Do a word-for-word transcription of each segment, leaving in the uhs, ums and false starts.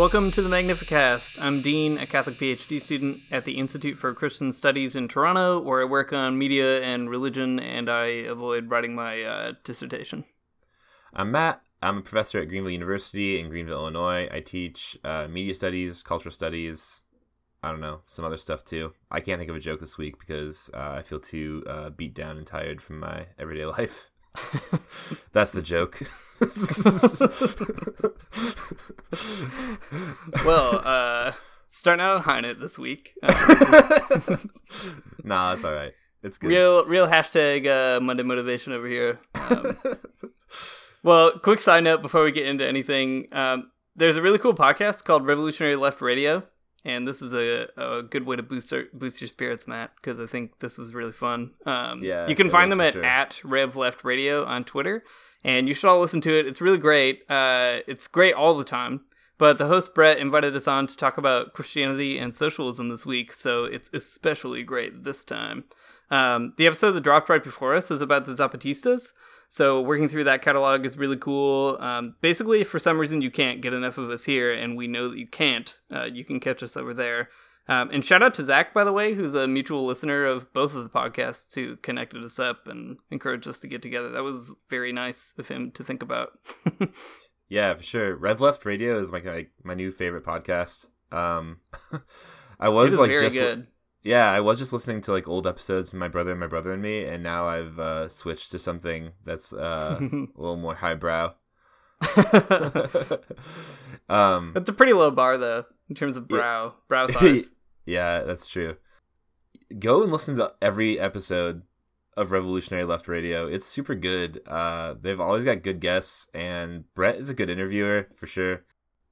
Welcome to the Magnificast. I'm Dean, a Catholic PhD student at the Institute for Christian Studies in Toronto, where I work on media and religion, and I avoid writing my uh, dissertation. I'm Matt. I'm a professor at Greenville University in Greenville, Illinois. I teach uh, media studies, cultural studies, I don't know, some other stuff too. I can't think of a joke this week because uh, I feel too uh, beat down and tired from my everyday life. That's the joke. Well, uh, starting out on high note this week. Um, nah, that's all right. It's good. Real, real hashtag uh, Monday motivation over here. Um, well, quick side note before we get into anything. Um, there's a really cool podcast called Revolutionary Left Radio, and this is a, a good way to boost our, boost your spirits, Matt, because I think this was really fun. Um, yeah, you can find them at, sure. at Rev Left Radio on Twitter. And you should all listen to it. It's really great. Uh, it's great all the time. But the host, Brett, invited us on to talk about Christianity and socialism this week, so it's especially great this time. Um, the episode that dropped right before us is about the Zapatistas. So working through that catalog is really cool. Um, basically, if for some reason you can't get enough of us here, and we know that you can't, uh, you can catch us over there. Um, and shout out to Zach, by the way, who's a mutual listener of both of the podcasts, who connected us up and encouraged us to get together. That was very nice of him to think about. Yeah, for sure. Rev Left Radio is my my, my new favorite podcast. Um, I was like very just good. Yeah, I was just listening to like old episodes from My Brother and My Brother and Me, and now I've uh, switched to something that's uh, a little more highbrow. um, that's a pretty low bar, though, in terms of brow yeah. brow size. Yeah, that's true. Go and listen to every episode of Revolutionary Left Radio. It's super good. Uh, they've always got good guests, and Brett is a good interviewer, for sure.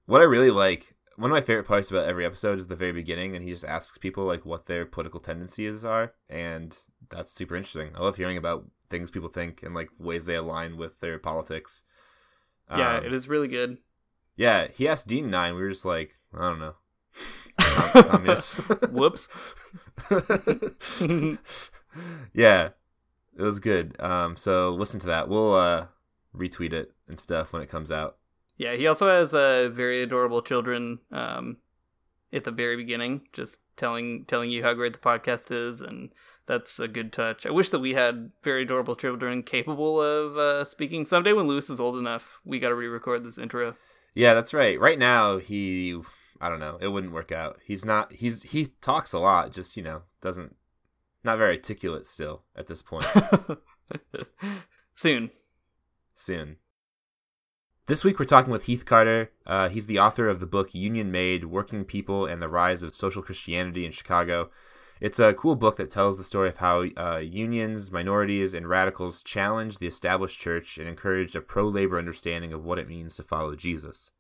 What I really like, one of my favorite parts about every episode is the very beginning, and he just asks people like what their political tendencies are, and that's super interesting. I love hearing about things people think and like ways they align with their politics. Yeah, um, it is really good. Yeah, he asked Dean and I, and we were just like, I don't know. Whoops. Yeah, it was good. Um, so listen to that. We'll uh, retweet it and stuff when it comes out. Yeah, he also has uh, very adorable children um, at the very beginning, just telling telling you how great the podcast is, and that's a good touch. I wish that we had very adorable children capable of uh, speaking. Someday when Lewis is old enough, we got to re-record this intro. Yeah, that's right. Right now, he... I don't know. It wouldn't work out. He's not, he's, he talks a lot, just, you know, doesn't, not very articulate still at this point. Soon. Soon. This week we're talking with Heath Carter. Uh, he's the author of the book Union Made, Working People and the Rise of Social Christianity in Chicago. It's a cool book that tells the story of how uh, unions, minorities, and radicals challenged the established church and encouraged a pro-labor understanding of what it means to follow Jesus.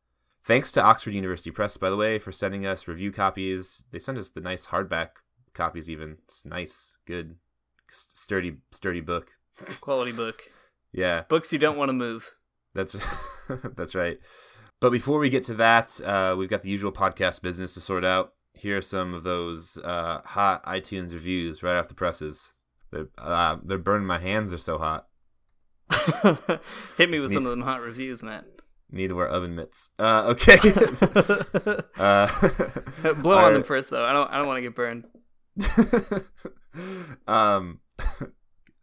Thanks to Oxford University Press, by the way, for sending us review copies. They sent us the nice hardback copies even. It's nice, good, sturdy, sturdy book. Quality book. Yeah. Books you don't want to move. That's that's right. But before we get to that, uh, we've got the usual podcast business to sort out. Here are some of those uh, hot iTunes reviews right off the presses. They're, uh, they're burning my hands. They're so hot. Hit me with need, some of them hot reviews, Matt. Need to wear oven mitts. Uh, okay. uh, Blow our... on them first, though. I don't. I don't want to get burned. um.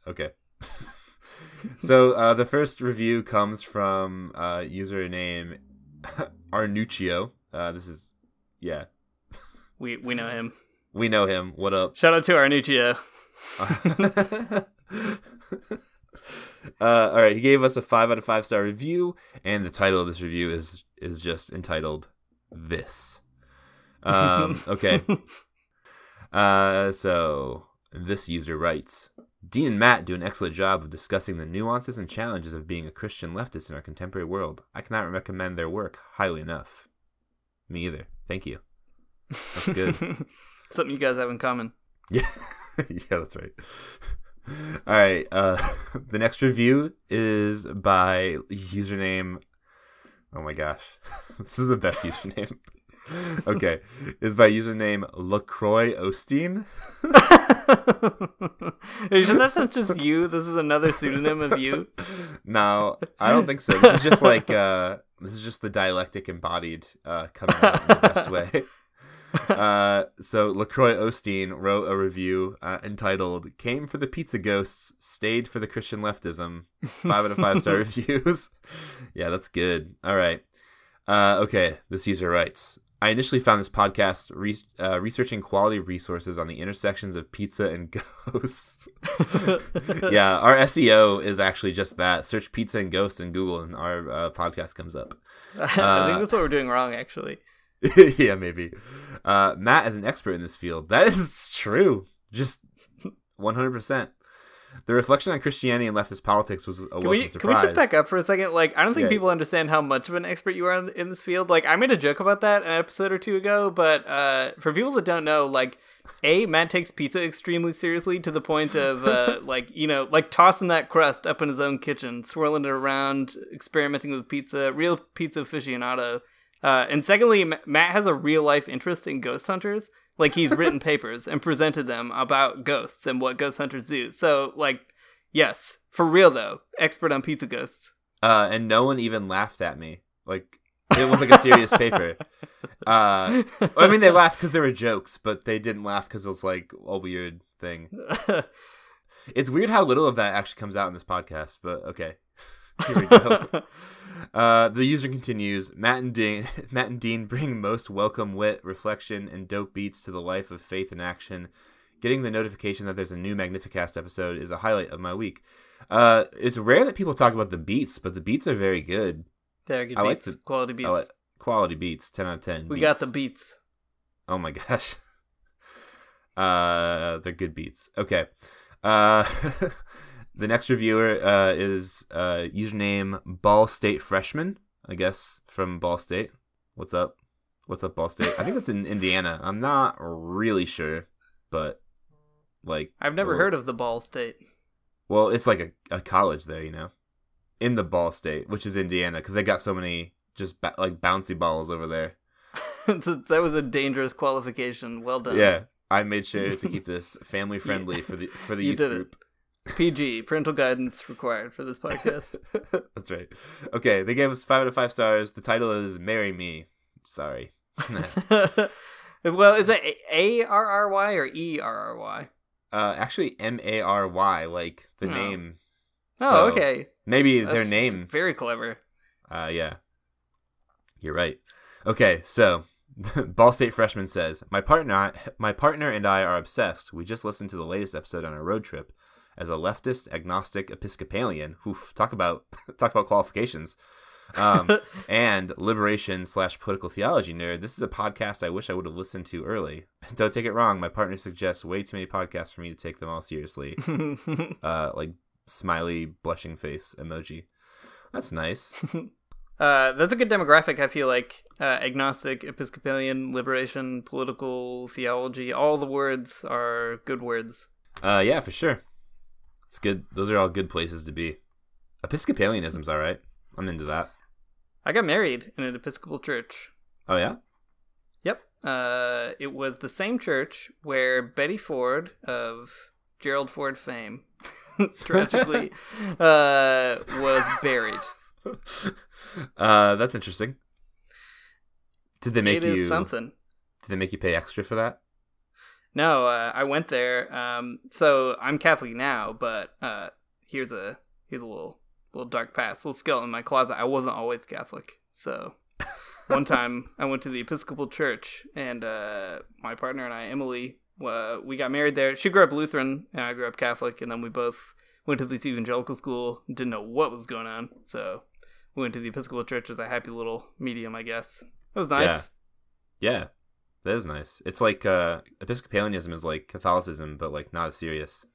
Okay. so uh, the first review comes from uh, username Arnuccio. Uh, this is yeah. We we know him. We know him. What up? Shout out to Arnuccio. Uh, all right, he gave us a five out of five star review, and the title of this review is is just entitled "This." Um, okay, uh, so this user writes: Dean and Matt do an excellent job of discussing the nuances and challenges of being a Christian leftist in our contemporary world. I cannot recommend their work highly enough. Me either. Thank you. That's good. Something you guys have in common. Yeah, yeah, that's right. All right, uh, the next review is by username, oh my gosh, this is the best username, okay, is by username LaCroix Osteen. Isn't that such just you? This is another pseudonym of you? No, I don't think so. This is just like, uh, This is just the dialectic embodied uh, coming out in the best way. Uh, so LaCroix Osteen wrote a review uh, entitled "Came for the Pizza Ghosts, Stayed for the Christian Leftism." Five out of five star reviews. Yeah, that's good. All right. Uh, okay, this user writes, I initially found this podcast re- uh, researching quality resources on the intersections of pizza and ghosts. Yeah, our S E O is actually just that. Search pizza and ghosts in Google and our uh, podcast comes up. Uh, I think that's what we're doing wrong, actually. Yeah, maybe. Uh, Matt is an expert in this field. That is true. Just one hundred percent. The reflection on Christianity and leftist politics was a welcome can we, surprise. Can we just back up for a second? Like, I don't think yeah. people understand how much of an expert you are in this field. Like, I made a joke about that an episode or two ago, but uh, for people that don't know, like, A, Matt takes pizza extremely seriously to the point of, uh, like, you know, like tossing that crust up in his own kitchen, swirling it around, experimenting with pizza, real pizza aficionado. Uh, and secondly, M- Matt has a real-life interest in ghost hunters. Like, he's written papers and presented them about ghosts and what ghost hunters do. So, like, yes, for real, though, expert on pizza ghosts. Uh, and no one even laughed at me. Like, it was like a serious paper. Uh, I mean, they laughed because there were jokes, but they didn't laugh because it was, like, a weird thing. It's weird how little of that actually comes out in this podcast, but okay. Here we go. Uh, the user continues, Matt and, Dean, Matt and Dean bring most welcome wit, reflection, and dope beats to the life of faith and action. Getting the notification that there's a new Magnificast episode is a highlight of my week. Uh, it's rare that people talk about the beats, but the beats are very good. They're good I beats. Like the, quality beats. Like quality beats. ten out of ten. We beats. Got the beats. Oh my gosh. Uh, they're good beats. Okay. Uh... The next reviewer uh, is uh, username Ball State Freshman, I guess, from Ball State. What's up? What's up, Ball State? I think that's in Indiana. I'm not really sure, but like... I've never well, heard of the Ball State. Well, it's like a, a college there, you know, in the Ball State, which is Indiana, because they got so many just ba- like bouncy balls over there. That was a dangerous qualification. Well done. Yeah, I made sure to keep this family friendly for the for the you youth did group. It. P G, parental guidance required for this podcast. That's right. Okay, they gave us five out of five stars. The title is Marry Me. Sorry. Well, is that A R R Y or E R R Y? Uh, actually, M A R Y, like the oh. name. Oh, so okay. Maybe That's their name. Very clever. Uh, yeah. You're right. Okay, so... Ball State Freshman says, my partner, my partner and I are obsessed. We just listened to the latest episode on our road trip. As a leftist, agnostic, Episcopalian, oof, talk about talk about qualifications, um, and liberation slash political theology nerd, this is a podcast I wish I would have listened to early. Don't take it wrong. My partner suggests way too many podcasts for me to take them all seriously. uh, like smiley, blushing face emoji. That's nice. Uh, that's a good demographic, I feel like. Uh, agnostic, Episcopalian, liberation, political theology, all the words are good words. Uh, yeah, for sure. It's good. Those are all good places to be. Episcopalianism's all right. I'm into that. I got married in an Episcopal church. Oh, yeah? Yep. Uh, it was the same church where Betty Ford of Gerald Ford fame, tragically, uh, was buried. Uh, that's interesting. Did they make it you... It is something. Did they make you pay extra for that? No, uh, I went there. Um, so I'm Catholic now, but uh, here's a here's a little little dark past, little skeleton in my closet. I wasn't always Catholic. So one time I went to the Episcopal Church, and uh, my partner and I, Emily, uh, we got married there. She grew up Lutheran, and I grew up Catholic, and then we both went to this evangelical school. Didn't know what was going on, so we went to the Episcopal Church as a happy little medium, I guess. It was nice. Yeah. Yeah. That is nice. It's like uh, Episcopalianism is like Catholicism, but like not as serious.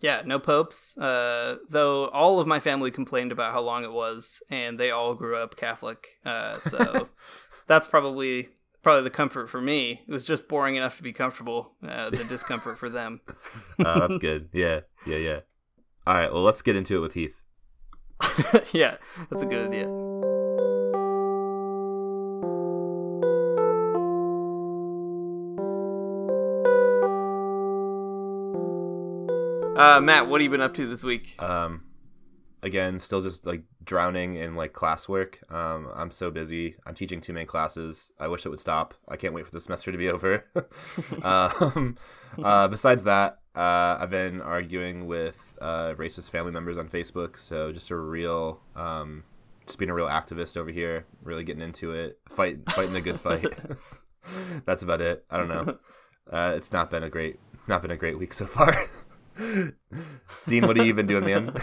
Yeah, no popes. Uh, though all of my family complained about how long it was, and they all grew up Catholic. Uh, so that's probably probably the comfort for me. It was just boring enough to be comfortable. Uh, the discomfort for them. uh, that's good. Yeah, yeah, yeah. All right. Well, let's get into it with Heath. Yeah, that's a good idea. Uh, Matt, what have you been up to this week? Um, again, still just like drowning in like classwork. Um, I'm so busy. I'm teaching too many classes. I wish it would stop. I can't wait for the semester to be over. um, uh, besides that, uh, I've been arguing with uh, racist family members on Facebook. So just a real, um, just being a real activist over here, really getting into it, fight, fighting the good fight. That's about it. I don't know. Uh, it's not been a great, not been a great week so far. Dean, what have you been doing, man?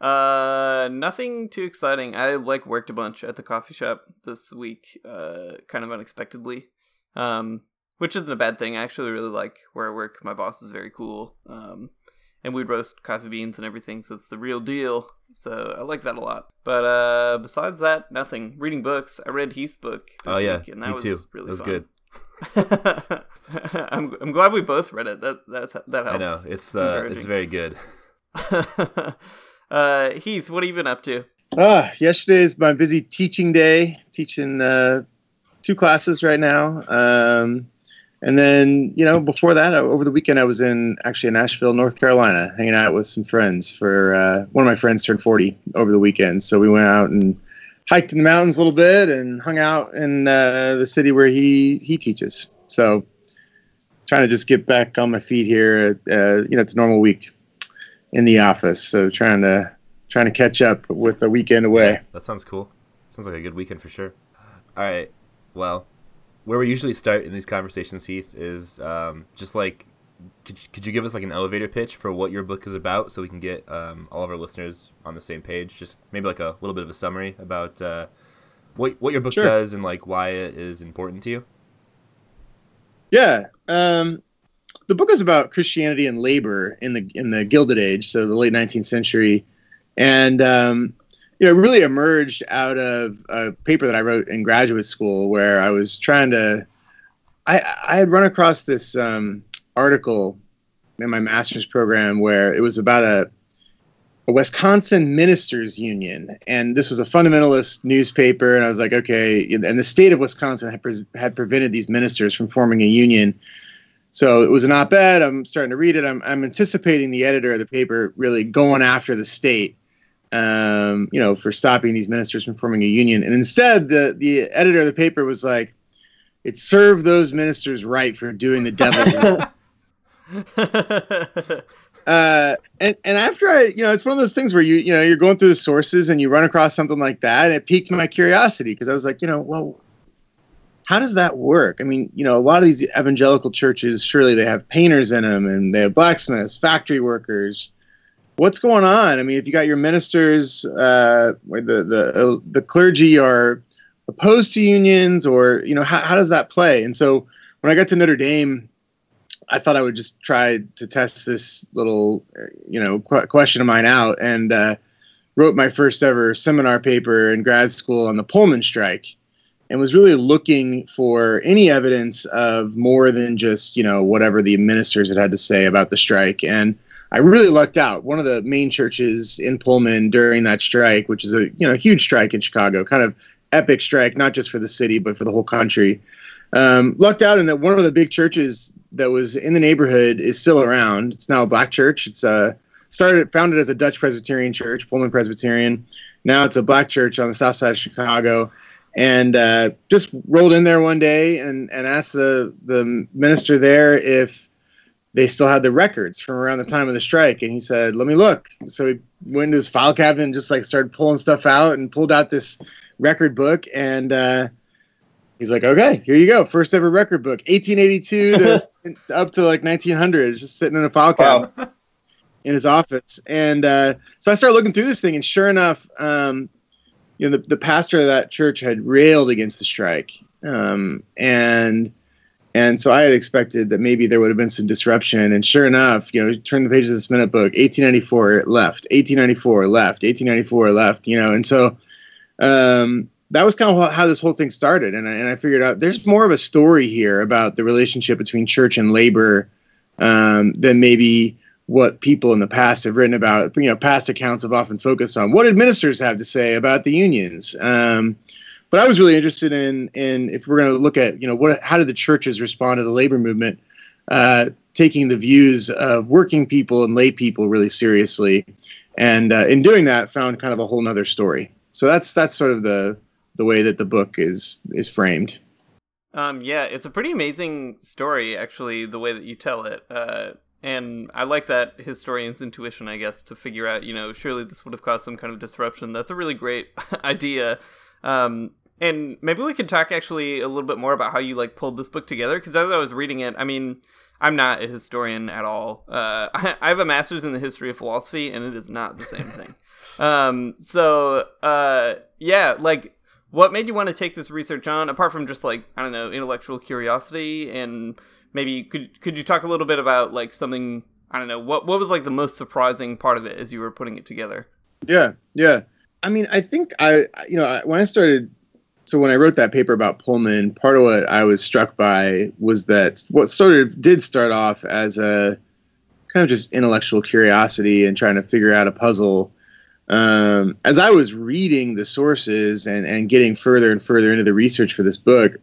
Uh, nothing too exciting. I like worked a bunch at the coffee shop this week, uh, kind of unexpectedly, um, which isn't a bad thing. I actually really like where I work. My boss is very cool, um, and we roast coffee beans and everything, so it's the real deal. So I like that a lot. But uh, besides that, nothing. Reading books. I read Heath's book. This oh yeah, week, and that me was too. Really, that was fun. Good. I'm I'm glad we both read it. That that's that helps. I know it's uh, it's, it's very good. Uh, Heath, what have you been up to? Uh, yesterday is my busy teaching day, teaching uh, two classes right now. Um, and then, you know, before that, over the weekend, I was in actually in Asheville, North Carolina, hanging out with some friends for uh, one of my friends turned forty over the weekend. So we went out and hiked in the mountains a little bit and hung out in uh, the city where he, he teaches. So trying to just get back on my feet here. Uh, you know, it's a normal week in the office, so trying to trying to catch up with a weekend away. Yeah, that sounds cool. Sounds like a good weekend for sure. All right, well, where we usually start in these conversations, Heath, is um, just like, could could you give us like an elevator pitch for what your book is about, so we can get um, all of our listeners on the same page? Just maybe like a little bit of a summary about uh, what what your book sure. does and like why it is important to you. Yeah. Um... The book is about Christianity and labor in the in the Gilded Age, so the late nineteenth century, and um, you know, it really emerged out of a paper that I wrote in graduate school, where I was trying to. I I had run across this um, article in my master's program where it was about a a Wisconsin ministers union, and this was a fundamentalist newspaper, and I was like, okay, and the state of Wisconsin had pre- had prevented these ministers from forming a union. So it was an op-ed. I'm starting to read it. I'm, I'm anticipating the editor of the paper really going after the state, um, you know, for stopping these ministers from forming a union. And instead, the, the editor of the paper was like, "It served those ministers right for doing the devil's work." uh, and and after I, you know, it's one of those things where you you know you're going through the sources and you run across something like that, and it piqued my curiosity because I was like, you know, well. How does that work? I mean, you know, a lot of these evangelical churches, surely they have painters in them and they have blacksmiths, factory workers. What's going on? I mean, if you got your ministers, uh, or the, the, the clergy are opposed to unions, or, you know, how, how does that play? And so when I got to Notre Dame, I thought I would just try to test this little, you know, qu- question of mine out, and uh, wrote my first ever seminar paper in grad school on the Pullman Strike. And was really looking for any evidence of more than just, you know, whatever the ministers had had to say about the strike. And I really lucked out. One of the main churches in Pullman during that strike, which is a, you know, huge strike in Chicago, kind of epic strike, not just for the city, but for the whole country. Um, lucked out in that one of the big churches that was in the neighborhood is still around. It's now a black church. It's a, started founded as a Dutch Presbyterian church, Pullman Presbyterian. Now it's a black church on the south side of Chicago. And uh, just rolled in there one day and, and asked the, the minister there if they still had the records from around the time of the strike. And he said, "Let me look." So he went into his file cabinet and just like started pulling stuff out and pulled out this record book. And uh, he's like, "Okay, here you go. First ever record book, eighteen eighty-two to up to like nineteen hundred. It's just sitting in a file cabinet wow. in his office." And uh, so I started looking through this thing, and sure enough, um, you know, the, the pastor of that church had railed against the strike. Um, and and so I had expected that maybe there would have been some disruption. And sure enough, you know, turn the pages of this minute book, eighteen ninety-four left, eighteen ninety-four left, eighteen ninety-four left, you know. And so um, that was kind of how this whole thing started. And I, and I figured out there's more of a story here about the relationship between church and labor um, than maybe what people in the past have written about. You know, past accounts have often focused on what did ministers have to say about the unions. Um, but I was really interested in, in if we're going to look at, you know, what, how did the churches respond to the labor movement, uh, taking the views of working people and lay people really seriously. And uh, in doing that, found kind of a whole nother story. So that's that's sort of the the way that the book is is framed. Um, yeah, it's a pretty amazing story, actually, the way that you tell it. Uh, and I like that historian's intuition, I guess, to figure out, you know, surely this would have caused some kind of disruption. That's a really great idea. Um, and maybe we could talk, actually, a little bit more about how you, like, pulled this book together. Because as I was reading it, I mean, I'm not a historian at all. Uh, I, I have a master's in the history of philosophy, and it is not the same thing. um, so, uh, yeah, like... What made you want to take this research on, apart from just, like, I don't know, intellectual curiosity? And maybe could could you talk a little bit about, like, something, I don't know, what what was, like, the most surprising part of it as you were putting it together? Yeah, yeah. I mean, I think I, you know, when I started, so when I wrote that paper about Pullman, part of what I was struck by was that what sort of did start off as a kind of just intellectual curiosity and trying to figure out a puzzle. Um, as I was reading the sources and, and getting further and further into the research for this book,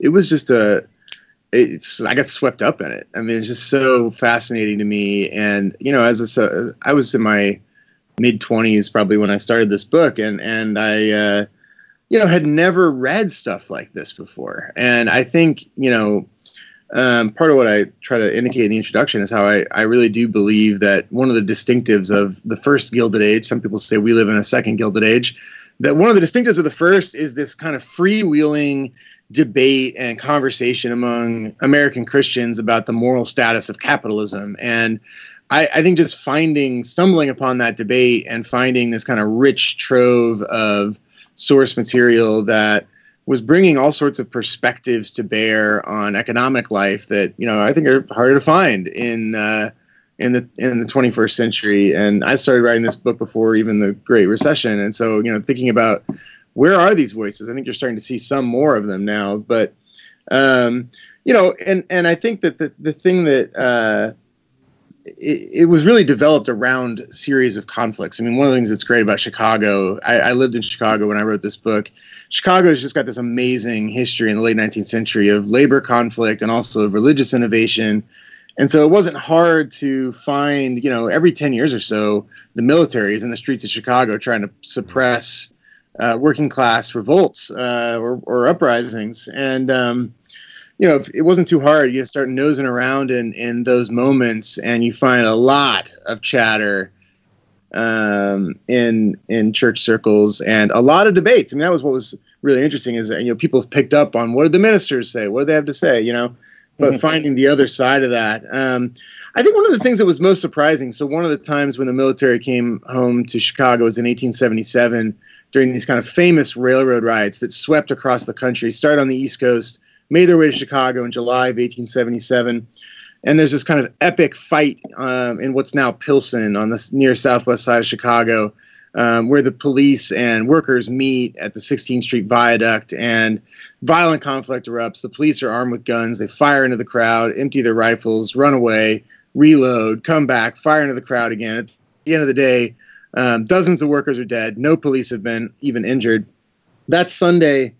it was just a, it's, I got swept up in it. I mean, it's just so fascinating to me. And, you know, as a, I was in my mid twenties, probably when I started this book, and, and I, uh, you know, had never read stuff like this before. And I think, you know, Um, part of what I try to indicate in the introduction is how I, I really do believe that one of the distinctives of the first Gilded Age, some people say we live in a second Gilded Age, that one of the distinctives of the first is this kind of freewheeling debate and conversation among American Christians about the moral status of capitalism. And I, I think just finding, stumbling upon that debate and finding this kind of rich trove of source material that was bringing all sorts of perspectives to bear on economic life that, you know, I think are harder to find in uh, in the in the twenty-first century. And I started writing this book before even the Great Recession. And so, you know, thinking about where are these voices? I think you're starting to see some more of them now. But, um, you know, and, and I think that the, the thing that uh, it, it was really developed around a series of conflicts. I mean, one of the things that's great about Chicago, I, I lived in Chicago when I wrote this book. Chicago's just got this amazing history in the late nineteenth century of labor conflict and also of religious innovation. And so it wasn't hard to find, you know, every ten years or so, the military is in the streets of Chicago trying to suppress uh, working class revolts uh, or, or uprisings. And, um, you know, it wasn't too hard. You start nosing around in, in those moments and you find a lot of chatter um in in church circles and a lot of debates. I mean, that was what was really interesting, is that, you know, people picked up on what did the ministers say, what do they have to say, you know, but mm-hmm. finding the other side of that. um I think one of the things that was most surprising, so one of the times when the military came home to Chicago was in eighteen seventy-seven during these kind of famous railroad riots that swept across the country, started on the East Coast, made their way to Chicago in July of eighteen seventy-seven. And there's this kind of epic fight um, in what's now Pilsen on the near southwest side of Chicago, um, where the police and workers meet at the sixteenth street Viaduct, and violent conflict erupts. The police are armed with guns. They fire into the crowd, empty their rifles, run away, reload, come back, fire into the crowd again. At the end of the day, um, dozens of workers are dead. No police have been even injured. That Sunday,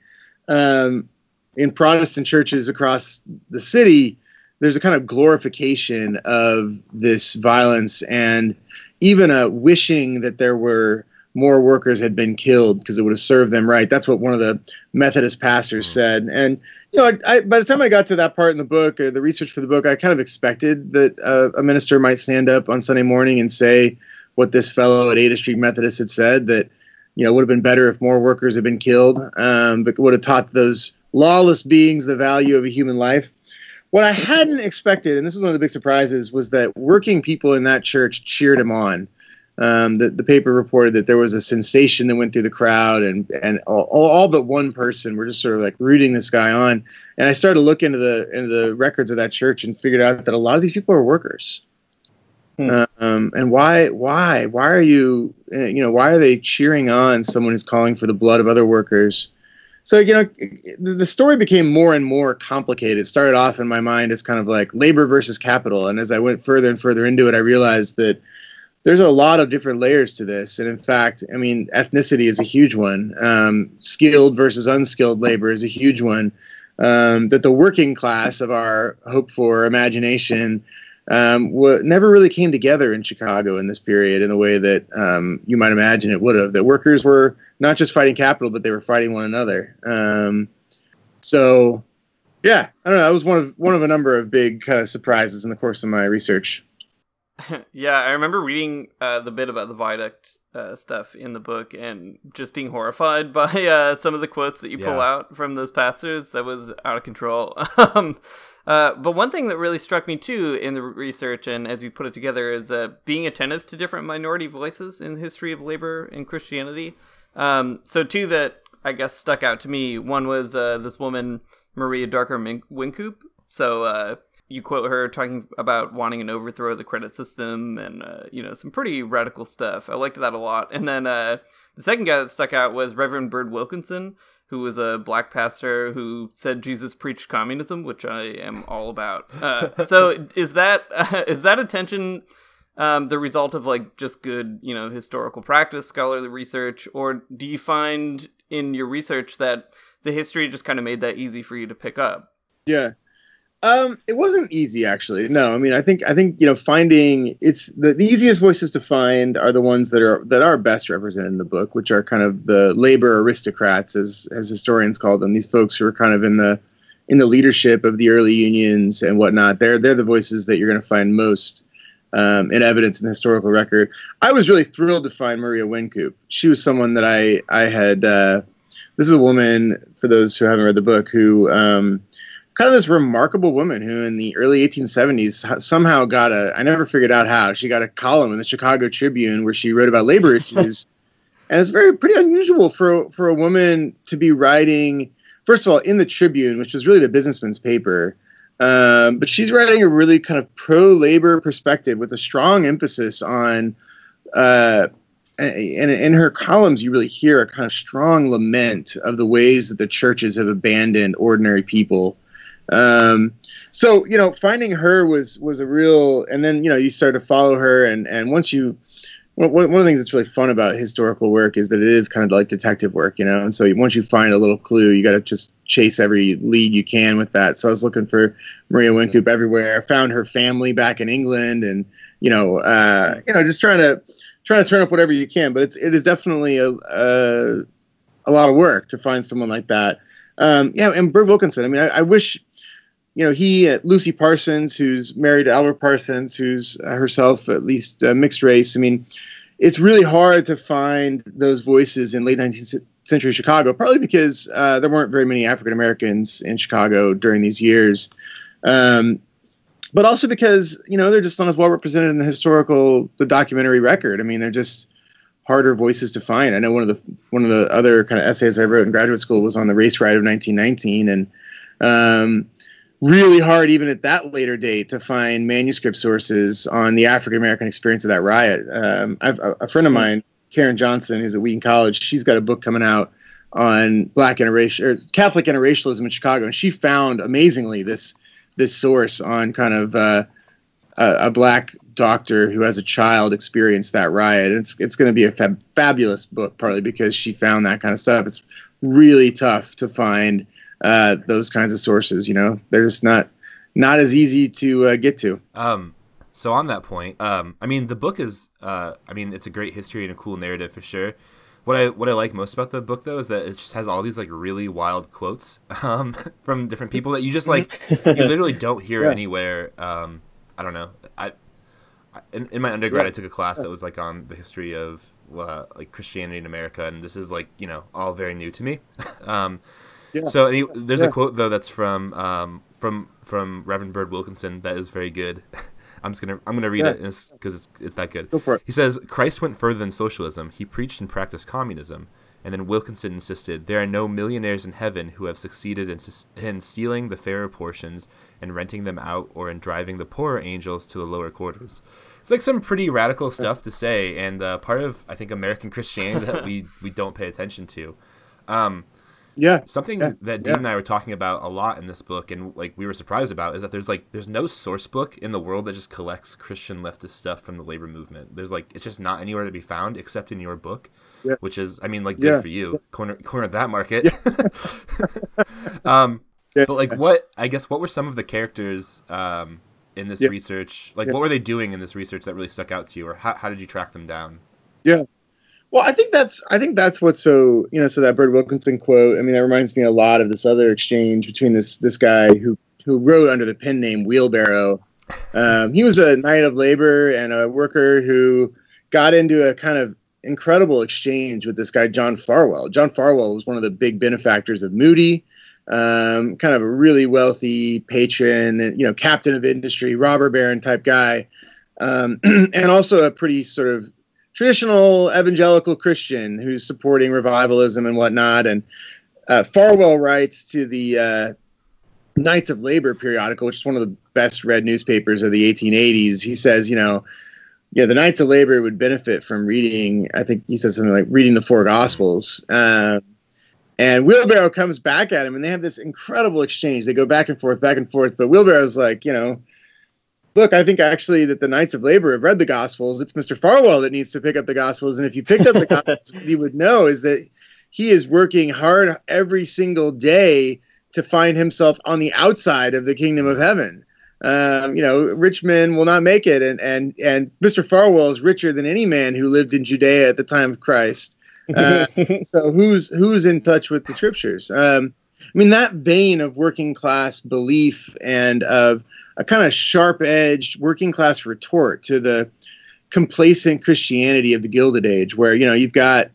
um, in Protestant churches across the city, there's a kind of glorification of this violence and even a wishing that there were more workers had been killed because it would have served them right. That's what one of the Methodist pastors said. And, you know, I, I, by the time I got to that part in the book or the research for the book, I kind of expected that uh, a minister might stand up on Sunday morning and say what this fellow at eightieth street Methodist had said, that, you know, it would have been better if more workers had been killed, um, but would have taught those lawless beings the value of a human life. What I hadn't expected, and this was one of the big surprises, was that working people in that church cheered him on. Um, the, the paper reported that there was a sensation that went through the crowd, and and all, all but one person were just sort of like rooting this guy on. And I started to look into the into the records of that church and figured out that a lot of these people are workers. Hmm. Um, and why why why are you you know why are they cheering on someone who's calling for the blood of other workers? So, you know, the story became more and more complicated. It started off in my mind as kind of like labor versus capital. And as I went further and further into it, I realized that there's a lot of different layers to this. And in fact, I mean, ethnicity is a huge one. Um, skilled versus unskilled labor is a huge one. Um, that the working class of our hope for imagination um, were, never really came together in Chicago in this period in the way that um, you might imagine it would have. That workers were not just fighting capital, but they were fighting one another. Um, so, yeah, I don't know. That was one of one of a number of big kind of surprises in the course of my research. Yeah, I remember reading uh, the bit about the viaduct uh, stuff in the book and just being horrified by uh, some of the quotes that you yeah. pull out from those pastors. That was out of control. um, uh, but one thing that really struck me, too, in the research and as you put it together is uh, being attentive to different minority voices in the history of labor and Christianity. Um, so two that, I guess, stuck out to me. One was uh, this woman, Maria Darker Wynkoop. So... Uh, You quote her talking about wanting an overthrow of the credit system and, uh, you know, some pretty radical stuff. I liked that a lot. And then uh, the second guy that stuck out was Reverend Byrd Wilkinson, who was a black pastor who said Jesus preached communism, which I am all about. Uh, so is that uh, is that attention um, the result of, like, just good, you know, historical practice, scholarly research? Or do you find in your research that the history just kind of made that easy for you to pick up? Yeah. Um, it wasn't easy, actually. No, I mean, I think I think you know, finding it's the, the easiest voices to find are the ones that are that are best represented in the book, which are kind of the labor aristocrats, as as historians call them. These folks who are kind of in the in the leadership of the early unions and whatnot. They're they're the voices that you're going to find most um, in evidence in the historical record. I was really thrilled to find Maria Wynkoop. She was someone that I I had. Uh, this is a woman, for those who haven't read the book, who. Um, Kind of this remarkable woman who in the early eighteen seventies somehow got a, I never figured out how, she got a column in the Chicago Tribune where she wrote about labor issues. And it's very, pretty unusual for, for a woman to be writing, first of all, in the Tribune, which was really the businessman's paper. Um, but she's writing a really kind of pro-labor perspective with a strong emphasis on, uh, and in her columns, you really hear a kind of strong lament of the ways that the churches have abandoned ordinary people. Um, so, you know, finding her was, was a real, and then, you know, you start to follow her. And, and once you, one, one of the things that's really fun about historical work is that it is kind of like detective work, you know? And so once you find a little clue, you got to just chase every lead you can with that. So I was looking for Maria Wynkoop everywhere. I found her family back in England and, you know, uh, you know, just trying to, trying to turn up whatever you can, but it's, it is definitely a, a, a lot of work to find someone like that. Um, yeah. And Byrd Wilkinson, I mean, I, I wish, you know, he, uh, Lucy Parsons, who's married to Albert Parsons, who's uh, herself at least uh, mixed race. I mean, it's really hard to find those voices in late nineteenth century Chicago, probably because uh, there weren't very many African-Americans in Chicago during these years. Um, but also because, you know, they're just not as well represented in the historical, the documentary record. I mean, they're just harder voices to find. I know one of the one of the other kind of essays I wrote in graduate school was on the race riot of nineteen nineteen. And, um, really hard even at that later date to find manuscript sources on the African-American experience of that riot. Um, I've, a, a friend of mine, Karen Johnson, who's at Wheaton College, she's got a book coming out on black interracial or Catholic interracialism in Chicago. And she found amazingly this, this source on kind of, uh, a, a black doctor who as a child experienced that riot. And it's, it's going to be a fab- fabulous book, partly because she found that kind of stuff. It's really tough to find, uh those kinds of sources. You know, they're just not not as easy to uh, get to. Um so on that point, um I mean, the book is uh I mean, it's a great history and a cool narrative for sure. What i what i like most about the book, though, is that it just has all these like really wild quotes um from different people that you just like you literally don't hear yeah. anywhere. um I don't know, i, I in, in my undergrad yeah. I took a class that was like on the history of uh, like Christianity in America, and this is like, you know, all very new to me. um Yeah. So he, there's yeah. a quote, though, that's from um, from from Reverend Byrd Wilkinson that is very good. I'm just gonna I'm gonna read yeah. it because it's, it's that good. Go for it. He says, "Christ went further than socialism. He preached and practiced communism." And then Wilkinson insisted, "There are no millionaires in heaven who have succeeded in, in stealing the fairer portions and renting them out, or in driving the poorer angels to the lower quarters." It's like some pretty radical stuff to say, and uh, part of, I think, American Christianity that we we don't pay attention to. Um, Yeah. Something yeah, that Dean yeah. and I were talking about a lot in this book, and like we were surprised about, is that there's like there's no source book in the world that just collects Christian leftist stuff from the labor movement. There's like it's just not anywhere to be found except in your book, yeah. which is, I mean, like good yeah. for you. Corner cornered that market. Yeah. um yeah. But like what I guess what were some of the characters um in this yeah. research? Like, yeah. what were they doing in this research that really stuck out to you, or how, how did you track them down? Yeah. Well, I think that's I think that's what's so, you know, so that Bird Wilkinson quote, I mean, that reminds me a lot of this other exchange between this this guy who, who wrote under the pen name Wheelbarrow. Um, he was a Knight of Labor and a worker who got into a kind of incredible exchange with this guy, John Farwell. John Farwell was one of the big benefactors of Moody, um, kind of a really wealthy patron, and, you know, captain of industry, robber baron type guy, um, and also a pretty sort of traditional evangelical Christian who's supporting revivalism and whatnot. And uh, Farwell writes to the uh, Knights of Labor periodical, which is one of the best read newspapers of the eighteen eighties. He says, you know, yeah, the Knights of Labor would benefit from reading, I think he says something like reading the four Gospels. Um, and Wheelbarrow comes back at him, and they have this incredible exchange. They go back and forth, back and forth. But Wheelbarrow's like, you know, look, I think actually that the Knights of Labor have read the Gospels. It's Mister Farwell that needs to pick up the Gospels. And if you picked up the Gospels, what you would know is that he is working hard every single day to find himself on the outside of the kingdom of heaven. Um, you know, rich men will not make it. And, and, and Mister Farwell is richer than any man who lived in Judea at the time of Christ. Uh, so who's, who's in touch with the scriptures? Um, I mean, that vein of working class belief and of a kind of sharp edged working class retort to the complacent Christianity of the Gilded Age, where, you know, you've got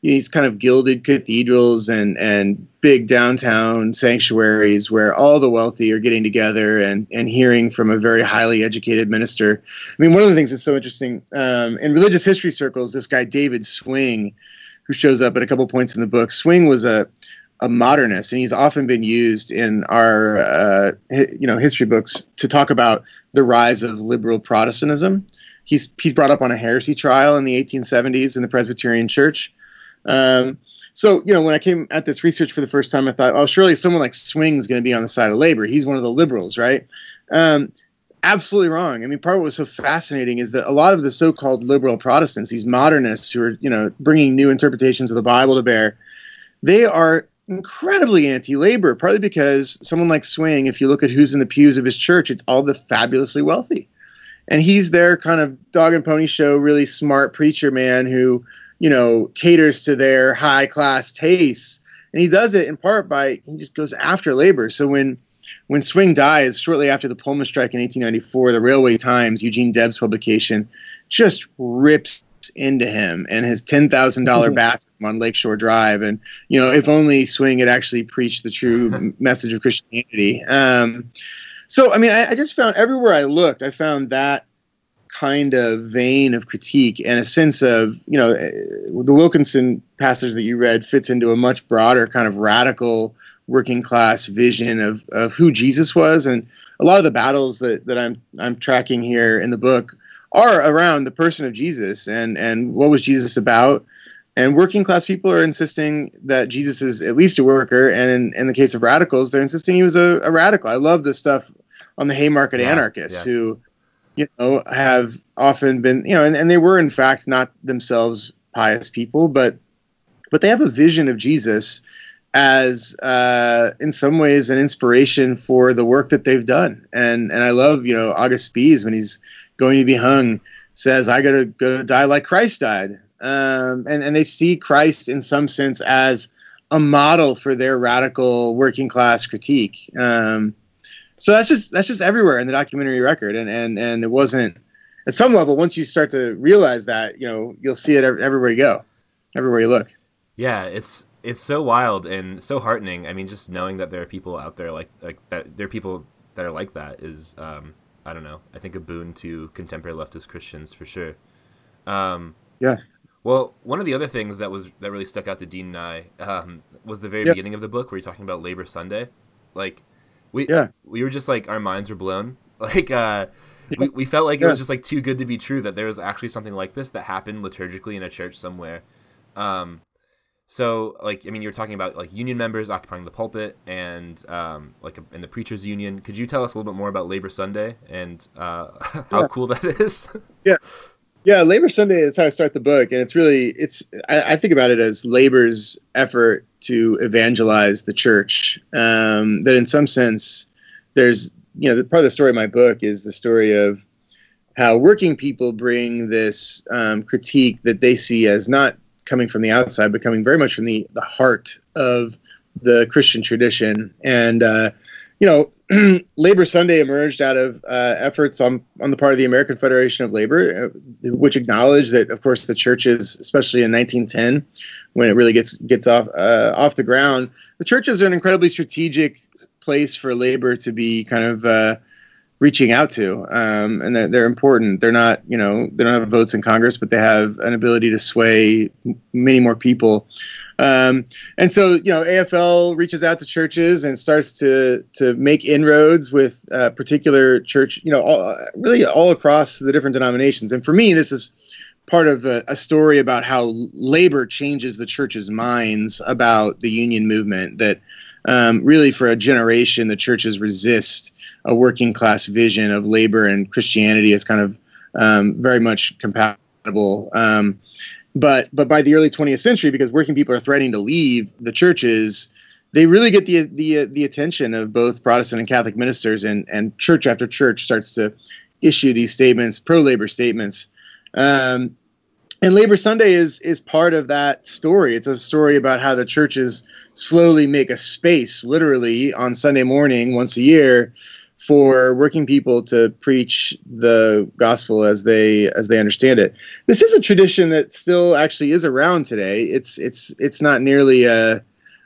these kind of gilded cathedrals and, and big downtown sanctuaries where all the wealthy are getting together and, and hearing from a very highly educated minister. I mean, one of the things that's so interesting, um, in religious history circles, this guy, David Swing, who shows up at a couple points in the book, Swing was a, a modernist, and he's often been used in our, uh, hi, you know, history books to talk about the rise of liberal Protestantism. He's, he's brought up on a heresy trial in the eighteen seventies in the Presbyterian Church. Um, so, you know, when I came at this research for the first time, I thought, oh, surely someone like Swing's going to be on the side of labor. He's one of the liberals, right? Um, absolutely wrong. I mean, part of what was so fascinating is that a lot of the so-called liberal Protestants, these modernists who are, you know, bringing new interpretations of the Bible to bear, they are incredibly anti-labor, partly because someone like Swing, if you look at who's in the pews of his church, it's all the fabulously wealthy. And he's their kind of dog and pony show, really smart preacher man who, you know, caters to their high class tastes. And he does it in part by, he just goes after labor. So when, when Swing dies shortly after the Pullman Strike in eighteen ninety-four, the Railway Times, Eugene Debs' publication, just rips into him and his ten thousand dollars bathroom on Lakeshore Drive. And, you know, if only Swing had actually preached the true message of Christianity. Um, so, I mean, I, I just found everywhere I looked, I found that kind of vein of critique and a sense of, you know, the Wilkinson passage that you read fits into a much broader kind of radical working class vision of, of who Jesus was. And a lot of the battles that, that I'm, I'm tracking here in the book are around the person of Jesus and, and what was Jesus about. And working class people are insisting that Jesus is at least a worker. And in, in the case of radicals, they're insisting he was a, a radical. I love this stuff on the Haymarket yeah, anarchists yeah. who, you know, have often been, you know, and, and they were in fact not themselves pious people, but but they have a vision of Jesus as uh, in some ways an inspiration for the work that they've done. And and I love, you know, August Spies, when he's going to be hung, says, I gotta go die like Christ died. Um, and, and they see Christ in some sense as a model for their radical working class critique. Um So that's just that's just everywhere in the documentary record, and and and it wasn't. At some level, once you start to realize that, you know, you'll see it ev- everywhere you go, everywhere you look. Yeah, it's it's so wild and so heartening. I mean, just knowing that there are people out there like like that, there are people that are like that is, um, I don't know. I think a boon to contemporary leftist Christians for sure. Um, yeah. Well, one of the other things that was that really stuck out to Dean and I um, was the very yeah. beginning of the book where you're talking about Labor Sunday, like. We yeah. we were just like, our minds were blown. Like uh, we, we felt like yeah. it was just like too good to be true that there was actually something like this that happened liturgically in a church somewhere. Um, so like, I mean, you were talking about like union members occupying the pulpit and um, like in the preachers union. Could you tell us a little bit more about Labor Sunday and uh, how yeah. cool that is? yeah. Yeah. Labor Sunday is how I start the book. And it's really, it's, I, I think about it as labor's effort to evangelize the church, um, that in some sense there's you know, part of the story of my book is the story of how working people bring this um, critique that they see as not coming from the outside, but coming very much from the, the heart of the Christian tradition. And, uh, you know, Labor Sunday emerged out of uh, efforts on, on the part of the American Federation of Labor, uh, which acknowledged that, of course, the churches, especially in nineteen ten, when it really gets gets off uh, off the ground, the churches are an incredibly strategic place for labor to be kind of uh, reaching out to, um, and they're, they're important. They're not, you know, they don't have votes in Congress, but they have an ability to sway many more people. Um, and so, you know, A F L reaches out to churches and starts to to make inroads with uh, particular church, you know, all, really all across the different denominations. And for me, this is part of a, a story about how labor changes the church's minds about the union movement, that um, really for a generation, the churches resist a working class vision of labor and Christianity as kind of um, very much compatible. Um But but by the early twentieth century, because working people are threatening to leave the churches, they really get the the the attention of both Protestant and Catholic ministers, and and church after church starts to issue these statements, pro-labor statements. Um, and Labor Sunday is is part of that story. It's a story about how the churches slowly make a space, literally on Sunday morning once a year, for working people to preach the gospel as they as they understand it. This is a tradition that still actually is around today. It's it's it's not nearly a,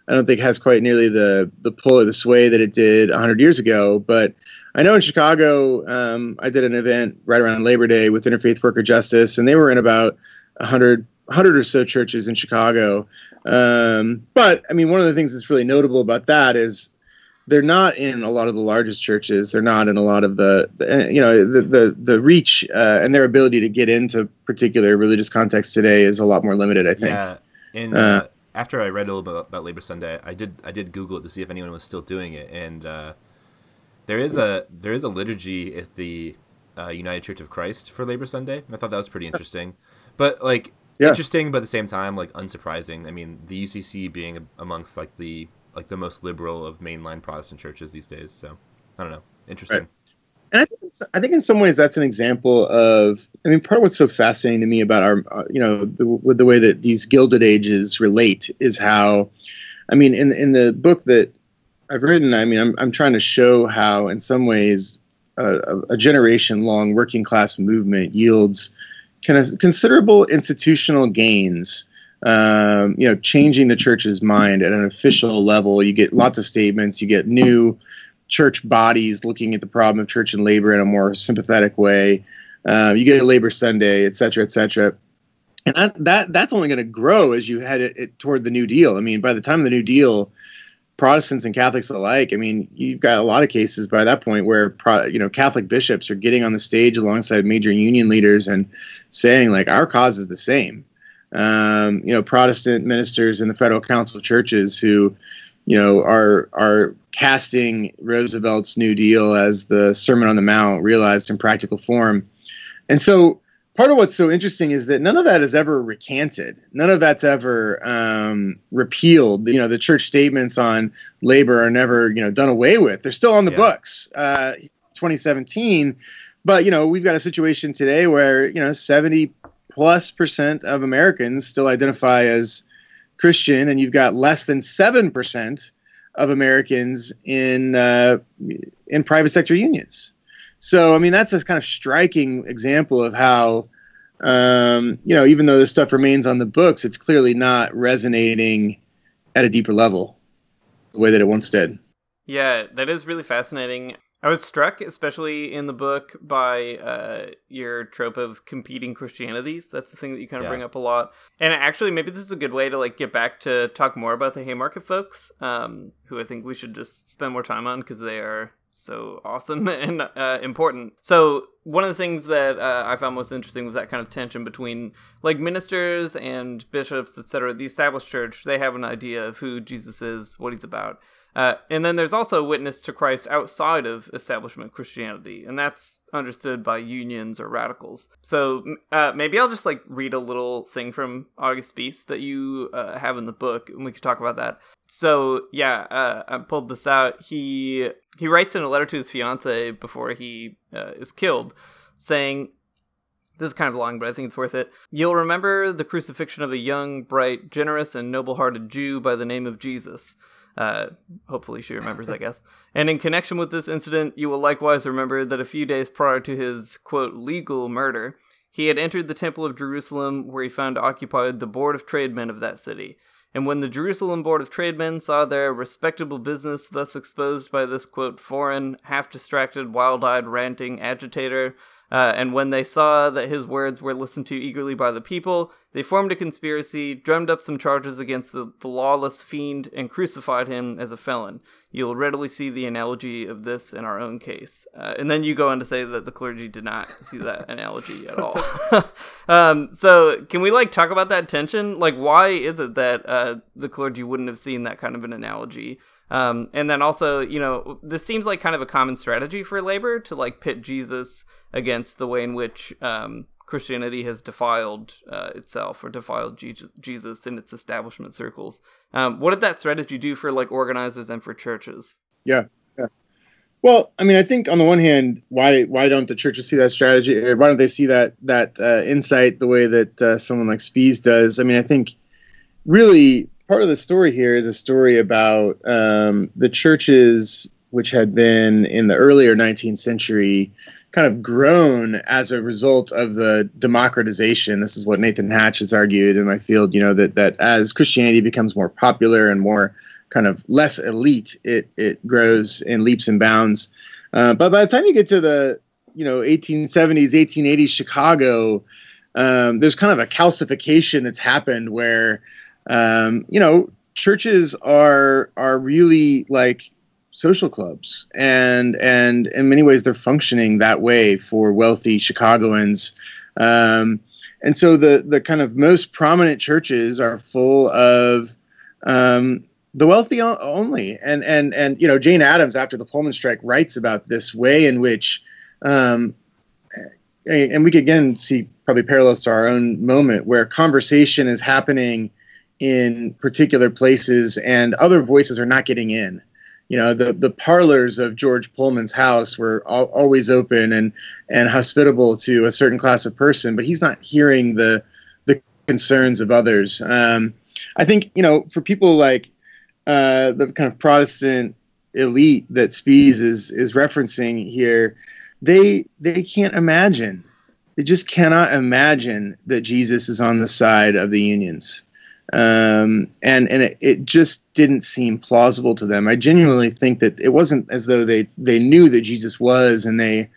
I don't think has quite nearly the the pull or the sway that it did one hundred years ago. But I know in Chicago, um, I did an event right around Labor Day with Interfaith Worker Justice, and they were in about one hundred, one hundred or so churches in Chicago. Um, but I mean, one of the things that's really notable about that is, they're not in a lot of the largest churches. They're not in a lot of the, the you know, the the, the reach uh, and their ability to get into particular religious contexts today is a lot more limited, I think. Yeah, and uh, uh, after I read a little bit about Labor Sunday, I did I did Google it to see if anyone was still doing it, and uh, there is a there is a liturgy at the uh, United Church of Christ for Labor Sunday, and I thought that was pretty interesting, but like yeah. interesting, but at the same time like unsurprising. I mean, the U C C being amongst like the like the most liberal of mainline Protestant churches these days. So I don't know. Interesting. Right. And I think, I think in some ways that's an example of, I mean, part of what's so fascinating to me about our, uh, you know, the, with the way that these Gilded Ages relate is how, I mean, in, in the book that I've written, I mean, I'm, I'm trying to show how in some ways uh, a, a generation long working class movement yields kind of considerable institutional gains. Um, you know, changing the church's mind at an official level. You get lots of statements. You get new church bodies looking at the problem of church and labor in a more sympathetic way. Uh, you get a Labor Sunday, et cetera, et cetera. And that, that that's only going to grow as you head it, it toward the New Deal. I mean, by the time of the New Deal, Protestants and Catholics alike, I mean, you've got a lot of cases by that point where, pro, you know, Catholic bishops are getting on the stage alongside major union leaders and saying, like, our cause is the same. Um, you know, Protestant ministers in the Federal Council of Churches who, you know, are are casting Roosevelt's New Deal as the Sermon on the Mount realized in practical form. And so part of what's so interesting is that none of that is ever recanted. None of that's ever um, repealed. You know, the church statements on labor are never, you know, done away with. They're still on the yeah. books. Uh, twenty seventeen. But, you know, we've got a situation today where, you know, seventy plus percent of Americans still identify as Christian, and you've got less than seven percent of Americans in uh, in private sector unions. So, I mean, that's a kind of striking example of how, um, you know, even though this stuff remains on the books, it's clearly not resonating at a deeper level the way that it once did. Yeah, that is really fascinating. I was struck, especially in the book, by uh, your trope of competing Christianities. That's the thing that you kind of yeah. bring up a lot. And actually, maybe this is a good way to like get back to talk more about the Haymarket folks, um, who I think we should just spend more time on because they are so awesome and uh, important. So one of the things that uh, I found most interesting was that kind of tension between like ministers and bishops, et cetera. The established church, they have an idea of who Jesus is, what he's about. Uh, and then there's also witness to Christ outside of establishment Christianity, and that's understood by unions or radicals. So uh, maybe I'll just like read a little thing from August Spies that you uh, have in the book, and we could talk about that. So yeah, uh, I pulled this out. He he writes in a letter to his fiance before he uh, is killed, saying, this is kind of long, but I think it's worth it. You'll remember the crucifixion of a young, bright, generous, and noble-hearted Jew by the name of Jesus. Uh, hopefully she remembers, I guess. And in connection with this incident, you will likewise remember that a few days prior to his, quote, legal murder, he had entered the Temple of Jerusalem, where he found occupied the Board of Trademen of that city. And when the Jerusalem Board of Trademen saw their respectable business thus exposed by this, quote, foreign, half-distracted, wild-eyed, ranting agitator, Uh, and when they saw that his words were listened to eagerly by the people, they formed a conspiracy, drummed up some charges against the, the lawless fiend, and crucified him as a felon. You'll readily see the analogy of this in our own case. Uh, and then you go on to say that the clergy did not see that analogy at all. um, so can we, like, talk about that tension? Like, why is it that uh, the clergy wouldn't have seen that kind of an analogy? Um, and then also, you know, this seems like kind of a common strategy for labor to, like, pit Jesus against the way in which um, Christianity has defiled uh, itself or defiled Jesus in its establishment circles. Um, what did that strategy do for, like, organizers and for churches? Yeah. yeah. Well, I mean, I think on the one hand, why why don't the churches see that strategy? Or why don't they see that that uh, insight the way that uh, someone like Spies does? I mean, I think really part of the story here is a story about um, the churches, which had been in the earlier nineteenth century kind of grown as a result of the democratization. This is what Nathan Hatch has argued in my field, you know, that, that as Christianity becomes more popular and more kind of less elite, it, it grows in leaps and bounds. Uh, but by the time you get to the, you know, eighteen seventies, eighteen eighties Chicago, um, there's kind of a calcification that's happened where, um, you know, churches are, are really like social clubs, and and in many ways they're functioning that way for wealthy Chicagoans, um, and so the the kind of most prominent churches are full of um, the wealthy o- only, and and and you know, Jane Addams after the Pullman strike writes about this way in which, um, and we could again see probably parallels to our own moment where conversation is happening in particular places and other voices are not getting in. You know, the, the parlors of George Pullman's house were al- always open and, and hospitable to a certain class of person, but he's not hearing the the concerns of others. Um, I think, you know, for people like uh, the kind of Protestant elite that Spies is is referencing here, they they can't imagine. They just cannot imagine that Jesus is on the side of the unions. Um, and, and it, it just didn't seem plausible to them. I genuinely think that it wasn't as though they, they knew that Jesus was, and they,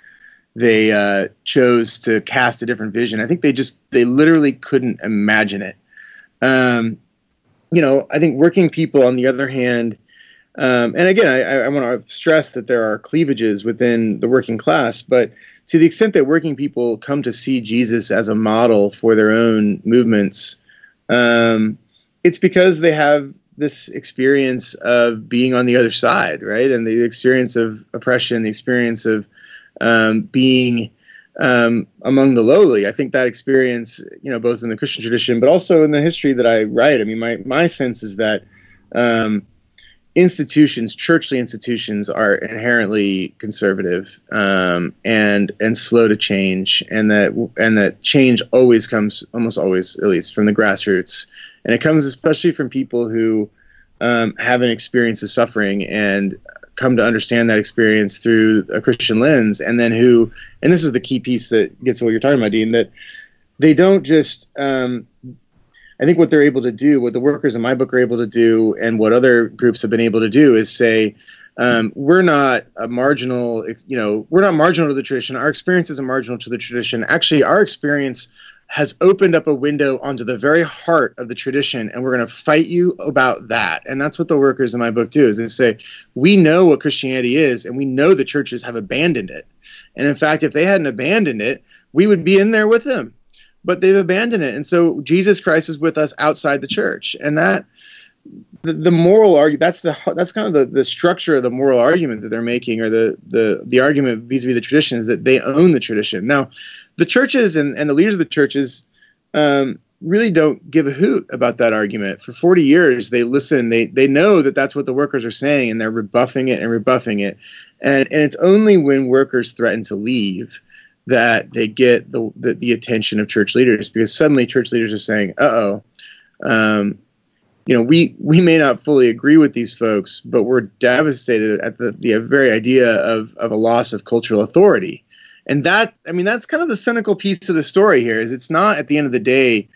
they, uh, chose to cast a different vision. I think they just, they literally couldn't imagine it. Um, you know, I think working people on the other hand, um, and again, I, I want to stress that there are cleavages within the working class, but to the extent that working people come to see Jesus as a model for their own movements, um, it's because they have this experience of being on the other side, right? And the experience of oppression, the experience of um, being um, among the lowly. I think that experience, you know, both in the Christian tradition, but also in the history that I write. I mean, my, my sense is that um, institutions, churchly institutions, are inherently conservative um, and and slow to change, and that and that change always comes, almost always, at least, from the grassroots, and it comes especially from people who um, have an experience of suffering and come to understand that experience through a Christian lens, and then who, and this is the key piece that gets to what you're talking about, Dean, that they don't just. Um, I think what they're able to do, what the workers in my book are able to do, and what other groups have been able to do, is say, um, we're not a marginal, you know, we're not marginal to the tradition. Our experience isn't marginal to the tradition. Actually, our experience has opened up a window onto the very heart of the tradition, and we're going to fight you about that. And that's what the workers in my book do, is they say, we know what Christianity is, and we know the churches have abandoned it. And in fact, if they hadn't abandoned it, we would be in there with them. But they've abandoned it. And so Jesus Christ is with us outside the church. And that the, the moral argument, that's the that's kind of the, the structure of the moral argument that they're making, or the the the argument vis-a-vis the tradition, is that they own the tradition. Now, the churches and, and the leaders of the churches um, really don't give a hoot about that argument. For forty years, they listen. They they know that that's what the workers are saying, and they're rebuffing it and rebuffing it. And and it's only when workers threaten to leave that they get the the, the attention of church leaders, because suddenly church leaders are saying, uh-oh, um, you know, we, we may not fully agree with these folks, but we're devastated at the, the very idea of, of a loss of cultural authority. And that, I mean, that's kind of the cynical piece of the story here, is it's not at the end of the day.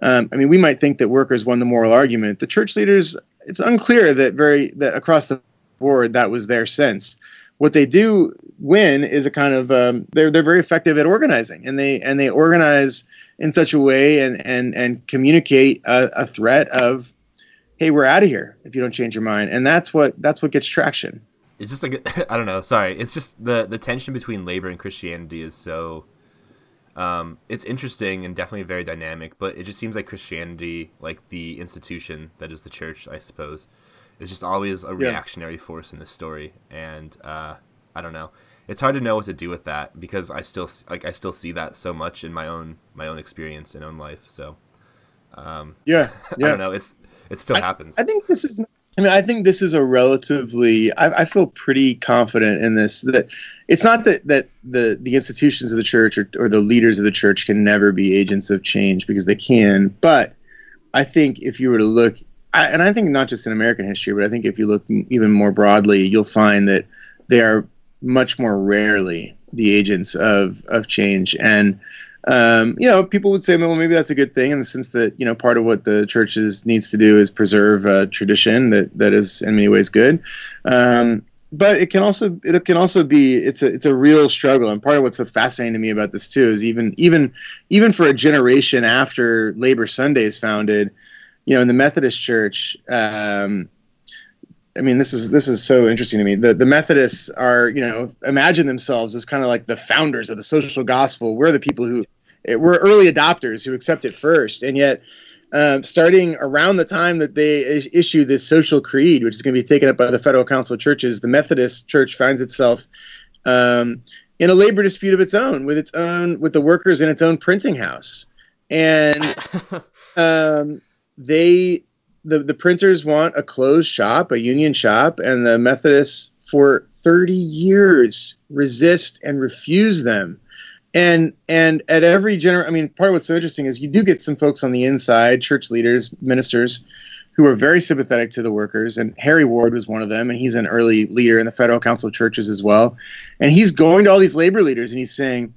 Um, I mean, we might think that workers won the moral argument. The church leaders, it's unclear that very, that across the board, that was their sense. What they do win is a kind of, um, they're, they're very effective at organizing, and they, and they organize in such a way and, and, and communicate a, a threat of, hey, we're out of here if you don't change your mind. And that's what that's what gets traction. It's just like, I don't know, sorry. It's just the, the tension between labor and Christianity is so, um, it's interesting and definitely very dynamic, but it just seems like Christianity, like the institution that is the church, I suppose, is just always a reactionary yeah. force in this story. And uh, I don't know. It's hard to know what to do with that, because I still like I still see that so much in my own my own experience and own life. So um, yeah, yeah. I don't know. It's It still happens. I, I think this is. I mean, I think this is a relatively. I, I feel pretty confident in this, that it's not that, that the the institutions of the church or, or the leaders of the church can never be agents of change, because they can. But I think if you were to look, I, and I think not just in American history, but I think if you look even more broadly, you'll find that they are much more rarely the agents of of change. And Um, you know, people would say, well, maybe that's a good thing, in the sense that, you know, part of what the church is, needs to do is preserve a tradition that, that is in many ways good. Um, but it can also, it can also be, it's a, it's a real struggle. And part of what's so fascinating to me about this too, is even, even, even for a generation after Labor Sunday is founded, you know, in the Methodist Church, um, I mean, this is this is so interesting to me. The the Methodists are, you know, imagine themselves as kind of like the founders of the social gospel. We're the people who, we're early adopters who accept it first. And yet, um, starting around the time that they issue this social creed, which is going to be taken up by the Federal Council of Churches, the Methodist Church finds itself um, in a labor dispute of its own, with its own, with the workers in its own printing house. And um, they... The the printers want a closed shop, a union shop, and the Methodists for thirty years resist and refuse them. And and at every gener- I mean, part of what's so interesting is you do get some folks on the inside, church leaders, ministers, who are very sympathetic to the workers. And Harry Ward was one of them, and he's an early leader in the Federal Council of Churches as well. And he's going to all these labor leaders, and he's saying,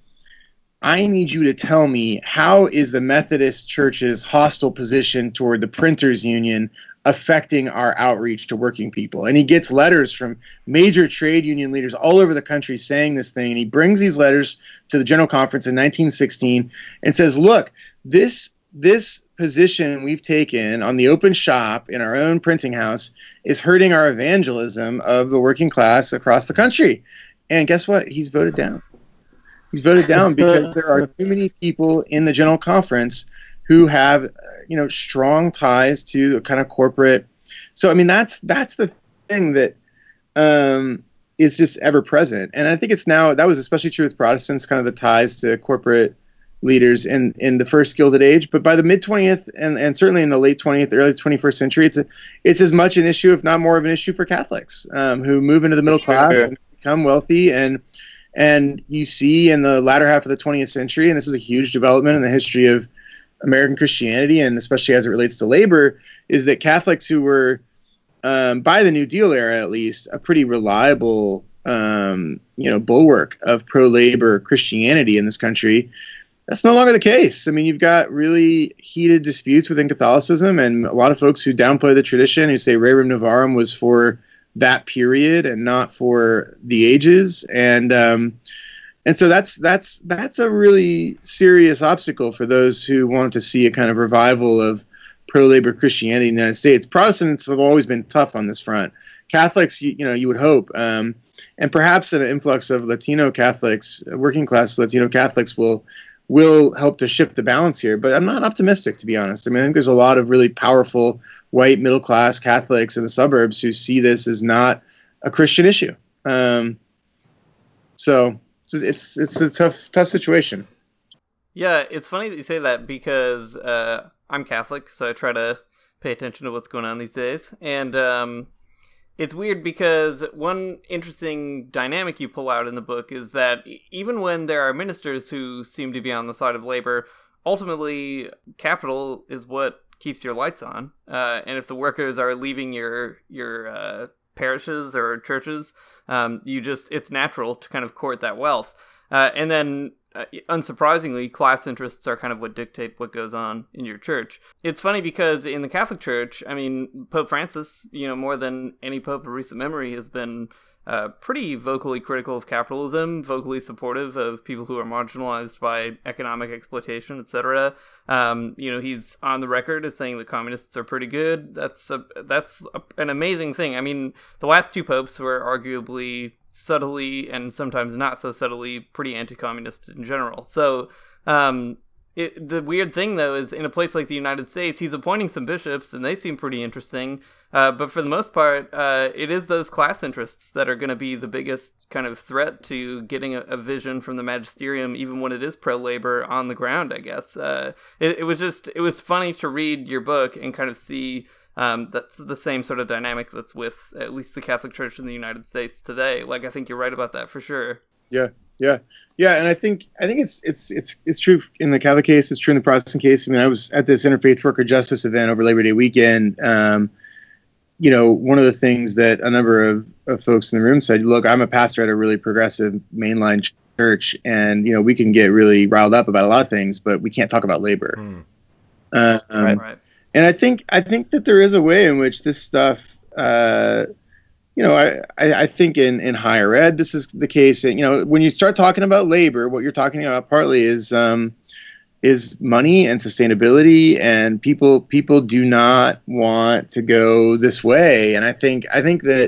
I need you to tell me, how is the Methodist Church's hostile position toward the printers union affecting our outreach to working people? And he gets letters from major trade union leaders all over the country saying this thing. And he brings these letters to the General Conference in nineteen sixteen and says, look, this this position we've taken on the open shop in our own printing house is hurting our evangelism of the working class across the country. And guess what? He's voted down. He's voted down because there are too many people in the General Conference who have, you know, strong ties to a kind of corporate. So, I mean, that's that's the thing that um, is just ever present. And I think it's now, that was especially true with Protestants, kind of the ties to corporate leaders in, in the first Gilded Age. But by the mid-twentieth and, and certainly in the late twentieth, early twenty-first century, it's a, it's as much an issue, if not more of an issue, for Catholics um, who move into the middle class yeah. and become wealthy. And And you see in the latter half of the twentieth century, and this is a huge development in the history of American Christianity, and especially as it relates to labor, is that Catholics who were, um, by the New Deal era at least, a pretty reliable um, you know, bulwark of pro-labor Christianity in this country, that's no longer the case. I mean, you've got really heated disputes within Catholicism, and a lot of folks who downplay the tradition, who say Rerum Novarum was for that period and not for the ages. And, um, and so that's, that's, that's a really serious obstacle for those who want to see a kind of revival of pro-labor Christianity in the United States. Protestants have always been tough on this front. Catholics, you, you know, you would hope, um, and perhaps an influx of Latino Catholics, working class Latino Catholics will, will help to shift the balance here. But I'm not optimistic, to be honest. I mean, I think there's a lot of really powerful white middle-class Catholics in the suburbs who see this as not a Christian issue. Um, so it's it's a tough tough situation. Yeah, it's funny that you say that because uh, I'm Catholic, so I try to pay attention to what's going on these days. And um, it's weird because one interesting dynamic you pull out in the book is that even when there are ministers who seem to be on the side of labor, ultimately capital is what keeps your lights on. Uh, and if the workers are leaving your your uh, parishes or churches, um, you just it's natural to kind of court that wealth. Uh, and then Uh, unsurprisingly, class interests are kind of what dictate what goes on in your church. It's funny because in the Catholic Church, I mean, Pope Francis, you know, more than any pope of recent memory, has been uh, pretty vocally critical of capitalism, vocally supportive of people who are marginalized by economic exploitation, et cetera. Um, you know, he's on the record as saying the communists are pretty good. That's a, that's a, an amazing thing. I mean, the last two popes were arguably subtly and sometimes not so subtly pretty anti-communist in general. So um it, the weird thing though is in a place like the United States, he's appointing some bishops and they seem pretty interesting, uh but for the most part uh it is those class interests that are going to be the biggest kind of threat to getting a, a vision from the magisterium, even when it is pro-labor on the ground. I guess uh it, it was just it was funny to read your book and kind of see Um, that's the same sort of dynamic that's with at least the Catholic Church in the United States today. Like, I think you're right about that for sure. Yeah, yeah, yeah. And I think I think it's it's it's it's true in the Catholic case. It's true in the Protestant case. I mean, I was at this Interfaith Worker Justice event over Labor Day weekend. Um, you know, one of the things that a number of, of folks in the room said, look, I'm a pastor at a really progressive mainline church, and, you know, we can get really riled up about a lot of things, but we can't talk about labor. Mm. Uh, um, right, right. And I think I think that there is a way in which this stuff, uh, you know, I, I, I think in, in higher ed, this is the case. And, you know, when you start talking about labor, what you're talking about partly is um, is money and sustainability, and people people do not want to go this way. And I think I think that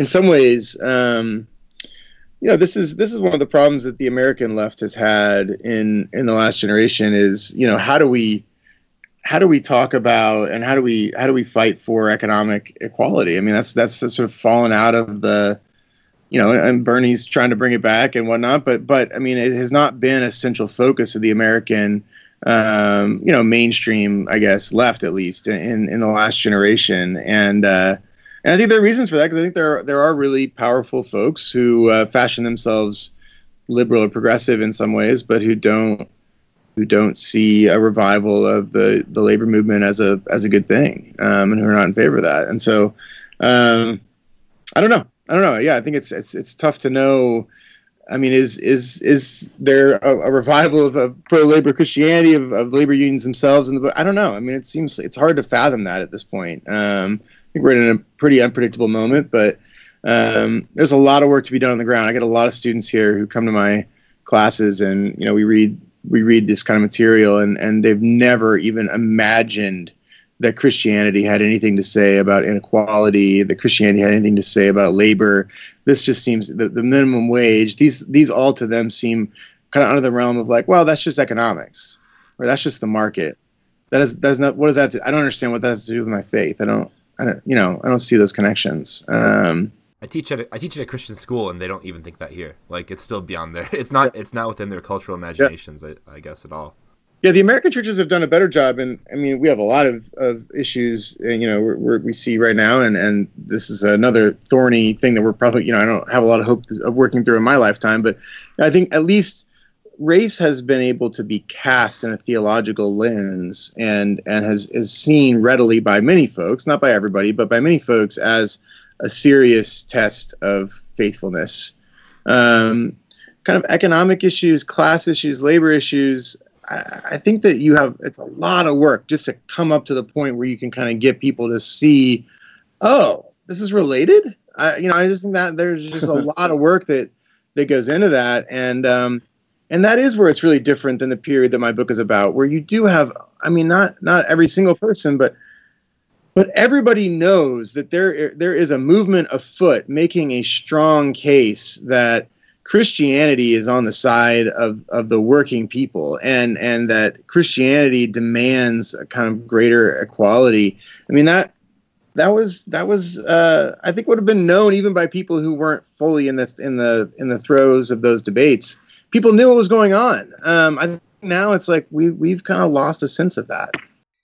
in some ways, um, you know, this is this is one of the problems that the American left has had in in the last generation is, you know, how do we. How do we talk about and how do we how do we fight for economic equality? I mean, that's that's sort of fallen out of the, you know, and Bernie's trying to bring it back and whatnot. But but I mean, it has not been a central focus of the American, um, you know, mainstream, I guess, left, at least in, in the last generation. And uh, and I think there are reasons for that, because I think there are, there are really powerful folks who uh, fashion themselves liberal or progressive in some ways, but who don't. who don't see a revival of the, the labor movement as a as a good thing, um, and who are not in favor of that. And so, um, I don't know. I don't know. Yeah, I think it's it's it's tough to know. I mean, is is is there a, a revival of, of pro-labor Christianity, of, of labor unions themselves in the book? I don't know. I mean, it seems it's hard to fathom that at this point. Um, I think we're in a pretty unpredictable moment, but um, there's a lot of work to be done on the ground. I get a lot of students here who come to my classes, and, you know, we read. we read this kind of material, and, and they've never even imagined that Christianity had anything to say about inequality, that Christianity had anything to say about labor. This just seems, the, the minimum wage, these these all to them seem kind of under the realm of like, well, that's just economics, or that's just the market. That is, that's not, what does that have to, I don't understand what that has to do with my faith. I don't, I don't, you know, I don't see those connections. Um, I teach at a, I teach at a Christian school, and they don't even think that here. Like, it's still beyond their. It's not. It's not within their cultural imaginations. Yeah. I, I guess at all. Yeah, the American churches have done a better job, and I mean, we have a lot of, of issues. You know, we're, we're, we see right now, and, and this is another thorny thing that we're probably. You know, I don't have a lot of hope of working through in my lifetime, but I think at least race has been able to be cast in a theological lens, and and has is seen readily by many folks, not by everybody, but by many folks as a serious test of faithfulness. Um, kind of economic issues, class issues, labor issues. I, I think that you have, it's a lot of work just to come up to the point where you can kind of get people to see, oh, this is related. I, you know, I just think that there's just a lot of work that, that goes into that. And, um, and that is where it's really different than the period that my book is about, where you do have, I mean, not, not every single person, but But everybody knows that there there is a movement afoot making a strong case that Christianity is on the side of, of the working people, and, and that Christianity demands a kind of greater equality. I mean, that that was that was uh, I think would have been known even by people who weren't fully in the in the in the throes of those debates. People knew what was going on. Um, I think now it's like we we've kind of lost a sense of that.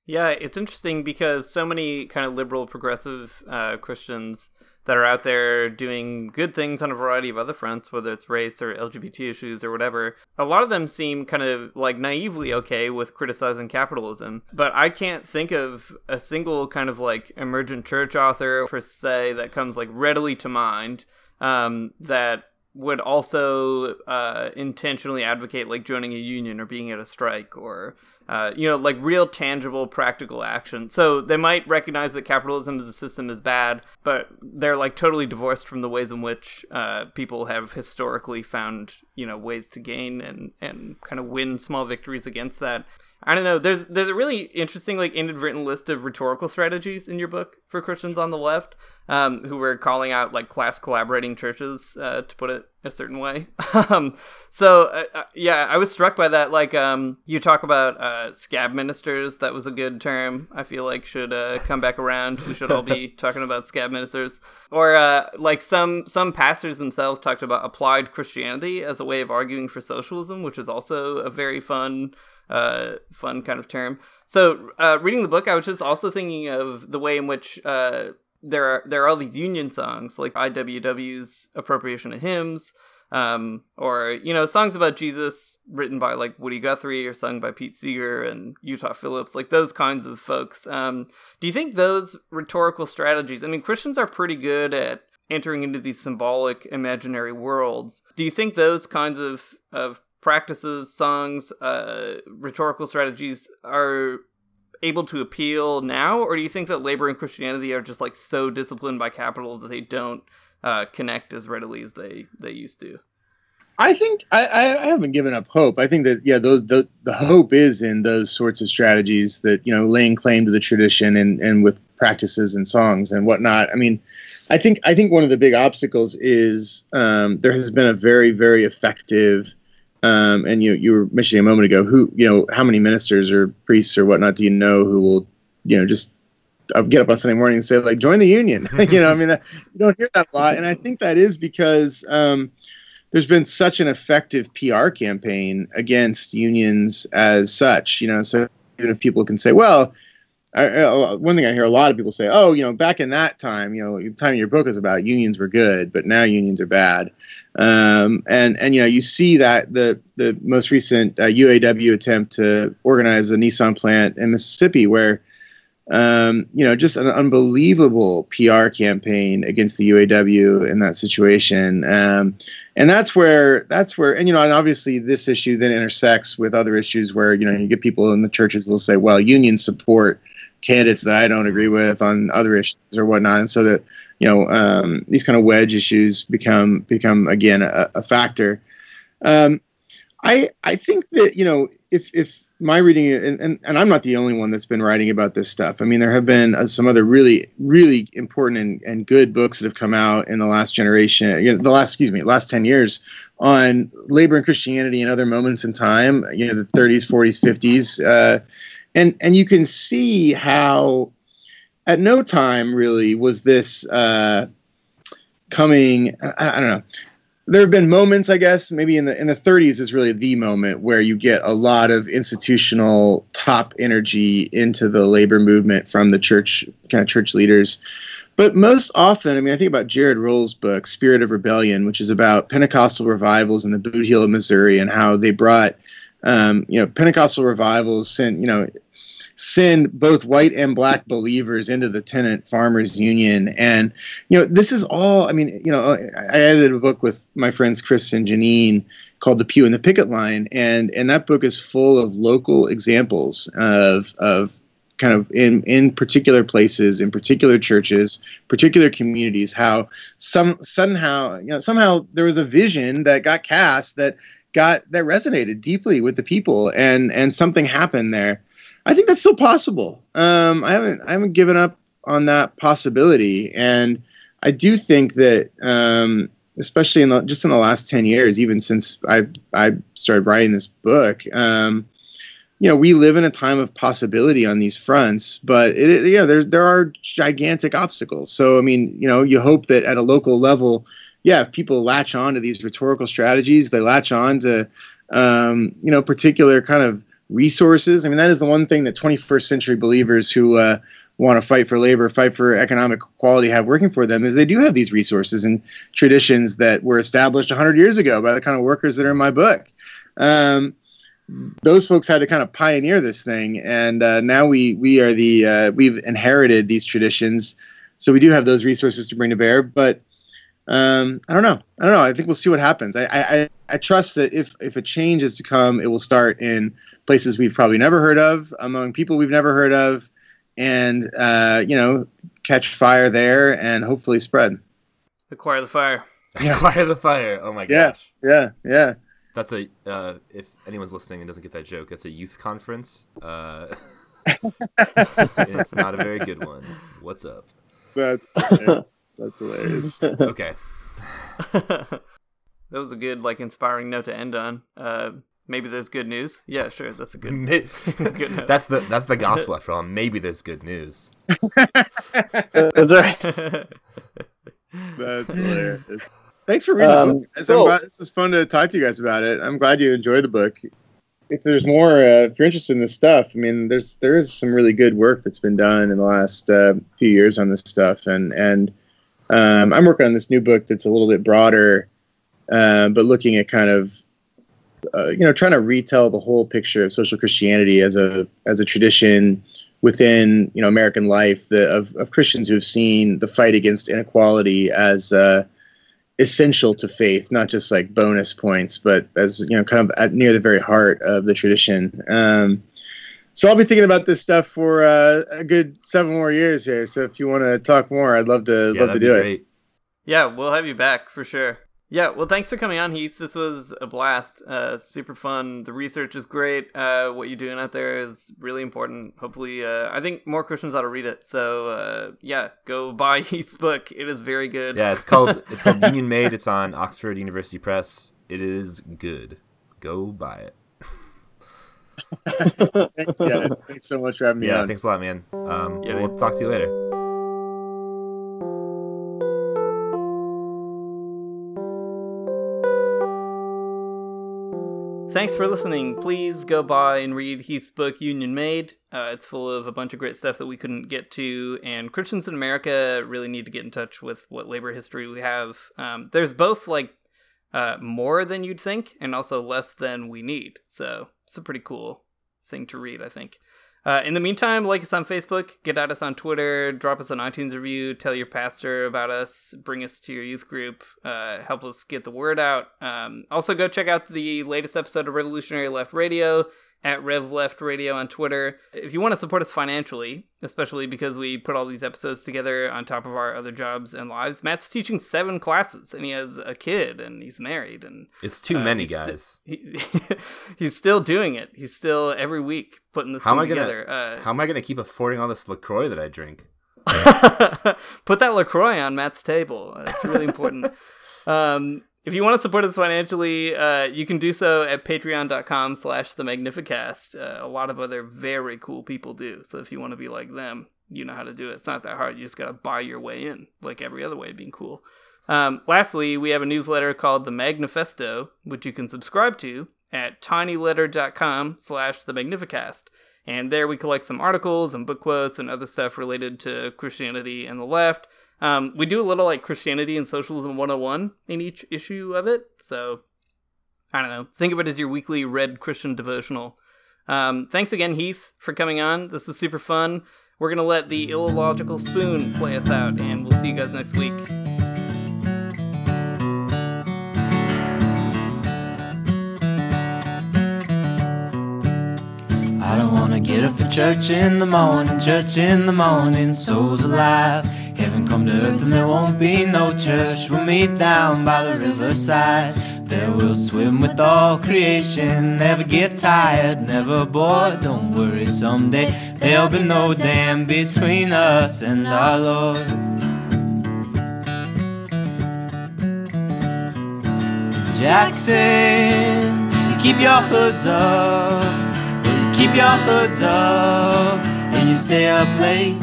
Yeah, it's interesting because so many kind of liberal, progressive uh, Christians that are out there doing good things on a variety of other fronts, whether it's race or L G B T issues or whatever, a lot of them seem kind of like naively okay with criticizing capitalism. But I can't think of a single kind of like emergent church author, per se, that comes like readily to mind um, that would also uh, intentionally advocate like joining a union or being at a strike or... Uh, you know, like real, tangible, practical action. So they might recognize that capitalism as a system is bad, but they're like totally divorced from the ways in which uh, people have historically found, you know, ways to gain and, and kind of win small victories against that. I don't know. There's there's a really interesting, like, inadvertent list of rhetorical strategies in your book for Christians on the left, um, who were calling out, like, class collaborating churches, uh, to put it a certain way. um, so, uh, yeah, I was struck by that. Like, um, you talk about uh, scab ministers. That was a good term. I feel like should uh, come back around. We should all be talking about scab ministers. Or, uh, like, some, some pastors themselves talked about applied Christianity as a way of arguing for socialism, which is also a very fun... uh fun kind of term. So uh reading the book, I was just also thinking of the way in which uh there are there are all these union songs, like I W W's Appropriation of Hymns, um or, you know, songs about Jesus written by like Woody Guthrie or sung by Pete Seeger and Utah Phillips, like those kinds of folks. Um do you think those rhetorical strategies, I mean, Christians are pretty good at entering into these symbolic imaginary worlds. Do you think those kinds of of practices, songs, uh, rhetorical strategies are able to appeal now? Or do you think that labor and Christianity are just like so disciplined by capital that they don't uh, connect as readily as they, they used to? I think I, I haven't given up hope. I think that, yeah, those, the, the hope is in those sorts of strategies that, you know, laying claim to the tradition and, and with practices and songs and whatnot. I mean, I think, I think one of the big obstacles is um, there has been a very, very effective Um, and you you were mentioning a moment ago, who, you know, how many ministers or priests or whatnot do you know who will, you know, just get up on Sunday morning and say, like, join the union? You know, I mean, that, you don't hear that a lot. And I think that is because um, there's been such an effective P R campaign against unions as such, you know, so even if people can say, well, I, I, one thing I hear a lot of people say, oh, you know, back in that time, you know, the time your book is about, unions were good, but now unions are bad. Um, and, and, you know, you see that the, the most recent uh, U A W attempt to organize a Nissan plant in Mississippi where, um, you know, just an unbelievable P R campaign against the U A W in that situation. Um, and that's where, that's where, and, you know, and obviously this issue then intersects with other issues where, you know, you get people in the churches will say, well, unions support candidates that I don't agree with on other issues or whatnot. And so that, you know, um, these kind of wedge issues become, become again, a, a factor. Um, I, I think that, you know, if, if my reading, and, and, and I'm not the only one that's been writing about this stuff. I mean, there have been uh, some other really, really important and, and good books that have come out in the last generation, you know, the last, excuse me, last ten years on labor and Christianity and other moments in time, you know, the thirties, forties, fifties, uh, And and you can see how at no time really was this uh, coming, I, I don't know. There have been moments, I guess, maybe in the in the thirties is really the moment where you get a lot of institutional top energy into the labor movement from the church, kind of church leaders. But most often, I mean, I think about Jared Roll's book, Spirit of Rebellion, which is about Pentecostal revivals in the Boot Heel of Missouri and how they brought, um, you know, Pentecostal revivals sent, you know, send both white and black believers into the tenant farmers union. And, you know, this is all, I mean, you know, I edited a book with my friends, Chris and Janine, called The Pew and the Picket Line. And, and that book is full of local examples of, of kind of in, in particular places, in particular churches, particular communities, how some somehow, you know, somehow there was a vision that got cast that got, that resonated deeply with the people and, and something happened there. I think that's still possible. Um, I haven't I haven't given up on that possibility, and I do think that um, especially in the, just in the last ten years, even since I I started writing this book, um, you know, we live in a time of possibility on these fronts, but it, yeah, there there are gigantic obstacles. So, I mean, you know, you hope that at a local level, yeah, if people latch on to these rhetorical strategies, they latch on to, um, you know, particular kind of resources. I mean, that is the one thing that twenty-first century believers who uh, want to fight for labor, fight for economic equality have working for them, is they do have these resources and traditions that were established one hundred years ago by the kind of workers that are in my book. Um Those folks had to kind of pioneer this thing, and uh, now we we are the uh, we've inherited these traditions, so we do have those resources to bring to bear. But um, I don't know, I don't know. I think we'll see what happens. I, I I trust that if if a change is to come, it will start in places we've probably never heard of, among people we've never heard of, and uh, you know, catch fire there and hopefully spread. Acquire the fire. Yeah. Acquire the fire. Oh my gosh. Yeah. Yeah. Yeah. That's a, uh, if anyone's listening and doesn't get that joke, it's a youth conference. Uh, it's not a very good one. What's up? That's, that's hilarious. Okay. That was a good, like, inspiring note to end on. Uh, maybe there's good news. Yeah, sure. That's a good, good note. That's the, that's the gospel after all. Maybe there's good news. That's right. That's hilarious. Thanks for reading um, the book, guys. Cool. I'm glad, this is fun to talk to you guys about it. I'm glad you enjoyed the book. If there's more, uh, if you're interested in this stuff, I mean, there's there is some really good work that's been done in the last uh, few years on this stuff, and and um, I'm working on this new book that's a little bit broader, uh, but looking at kind of uh, you know, trying to retell the whole picture of social Christianity as a as a tradition within, you know, American life, the, of of Christians who have seen the fight against inequality as uh, essential to faith, not just like bonus points, but as, you know, kind of at near the very heart of the tradition. Um, so I'll be thinking about this stuff for uh, a good seven more years here. So if you want to talk more, I'd love to yeah, love to do great. it. Yeah, we'll have you back for sure. Yeah, well, thanks for coming on, Heath. This was a blast. Uh, super fun. The research is great. Uh, what you're doing out there is really important. Hopefully, uh, I think more Christians ought to read it. So, uh, yeah, go buy Heath's book. It is very good. Yeah, it's called it's called Union Made. It's on Oxford University Press. It is good. Go buy it. Thanks, yeah, thanks so much for having me yeah, on. Yeah, thanks a lot, man. Um, yeah, we'll talk to you later. Thanks for listening. Please go buy and read Heath's book, Union Made. Uh, it's full of a bunch of great stuff that we couldn't get to, and Christians in America really need to get in touch with what labor history we have. Um, there's both, like, uh, more than you'd think, and also less than we need. So it's a pretty cool thing to read, I think. Uh, in the meantime, like us on Facebook, get at us on Twitter, drop us an iTunes review, tell your pastor about us, bring us to your youth group, uh, help us get the word out. Um, also, go check out the latest episode of Revolutionary Left Radio at Rev Left Radio on Twitter. If you want to support us financially, especially because we put all these episodes together on top of our other jobs and lives, Matt's teaching seven classes, and he has a kid, and he's married, and it's too uh, many guys. St- he, he's still doing it. He's still every week. Putting this how thing am I gonna, together. Uh, how am I going to keep affording all this LaCroix that I drink? Put that LaCroix on Matt's table. It's really important. um, if you want to support us financially, uh, you can do so at patreon.com slash the Magnificast. Uh, a lot of other very cool people do. So if you want to be like them, you know how to do it. It's not that hard. You just got to buy your way in, like every other way of being cool. Um, lastly, we have a newsletter called the Magnifesto, which you can subscribe to at tinyletter.com slash the Magnificast. And there we collect some articles and book quotes and other stuff related to Christianity and the left. Um, we do a little like Christianity and Socialism one oh one in each issue of it. So, I don't know. Think of it as your weekly red Christian devotional. Um, thanks again, Heath, for coming on. This was super fun. We're going to let the illogical spoon play us out, and we'll see you guys next week. I don't wanna get up for church in the morning, church in the morning, souls alive. Heaven come to earth and there won't be no church. We'll meet down by the riverside. There we'll swim with all creation, never get tired, never bored. Don't worry, someday there'll be no dam between us and our Lord. Jackson, you keep your hoods up, you keep your hoods up, and you stay up late.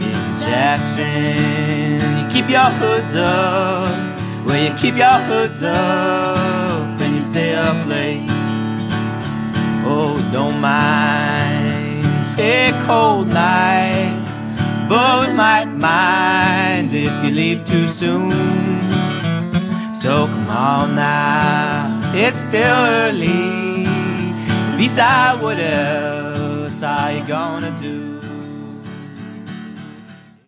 In Jackson, you keep your hoods up, well, you keep your hoods up, and you stay up late. Oh, don't mind a cold night, but we might mind if you leave too soon. So come on now, it's still early. At least I would have. That's all you're gonna do.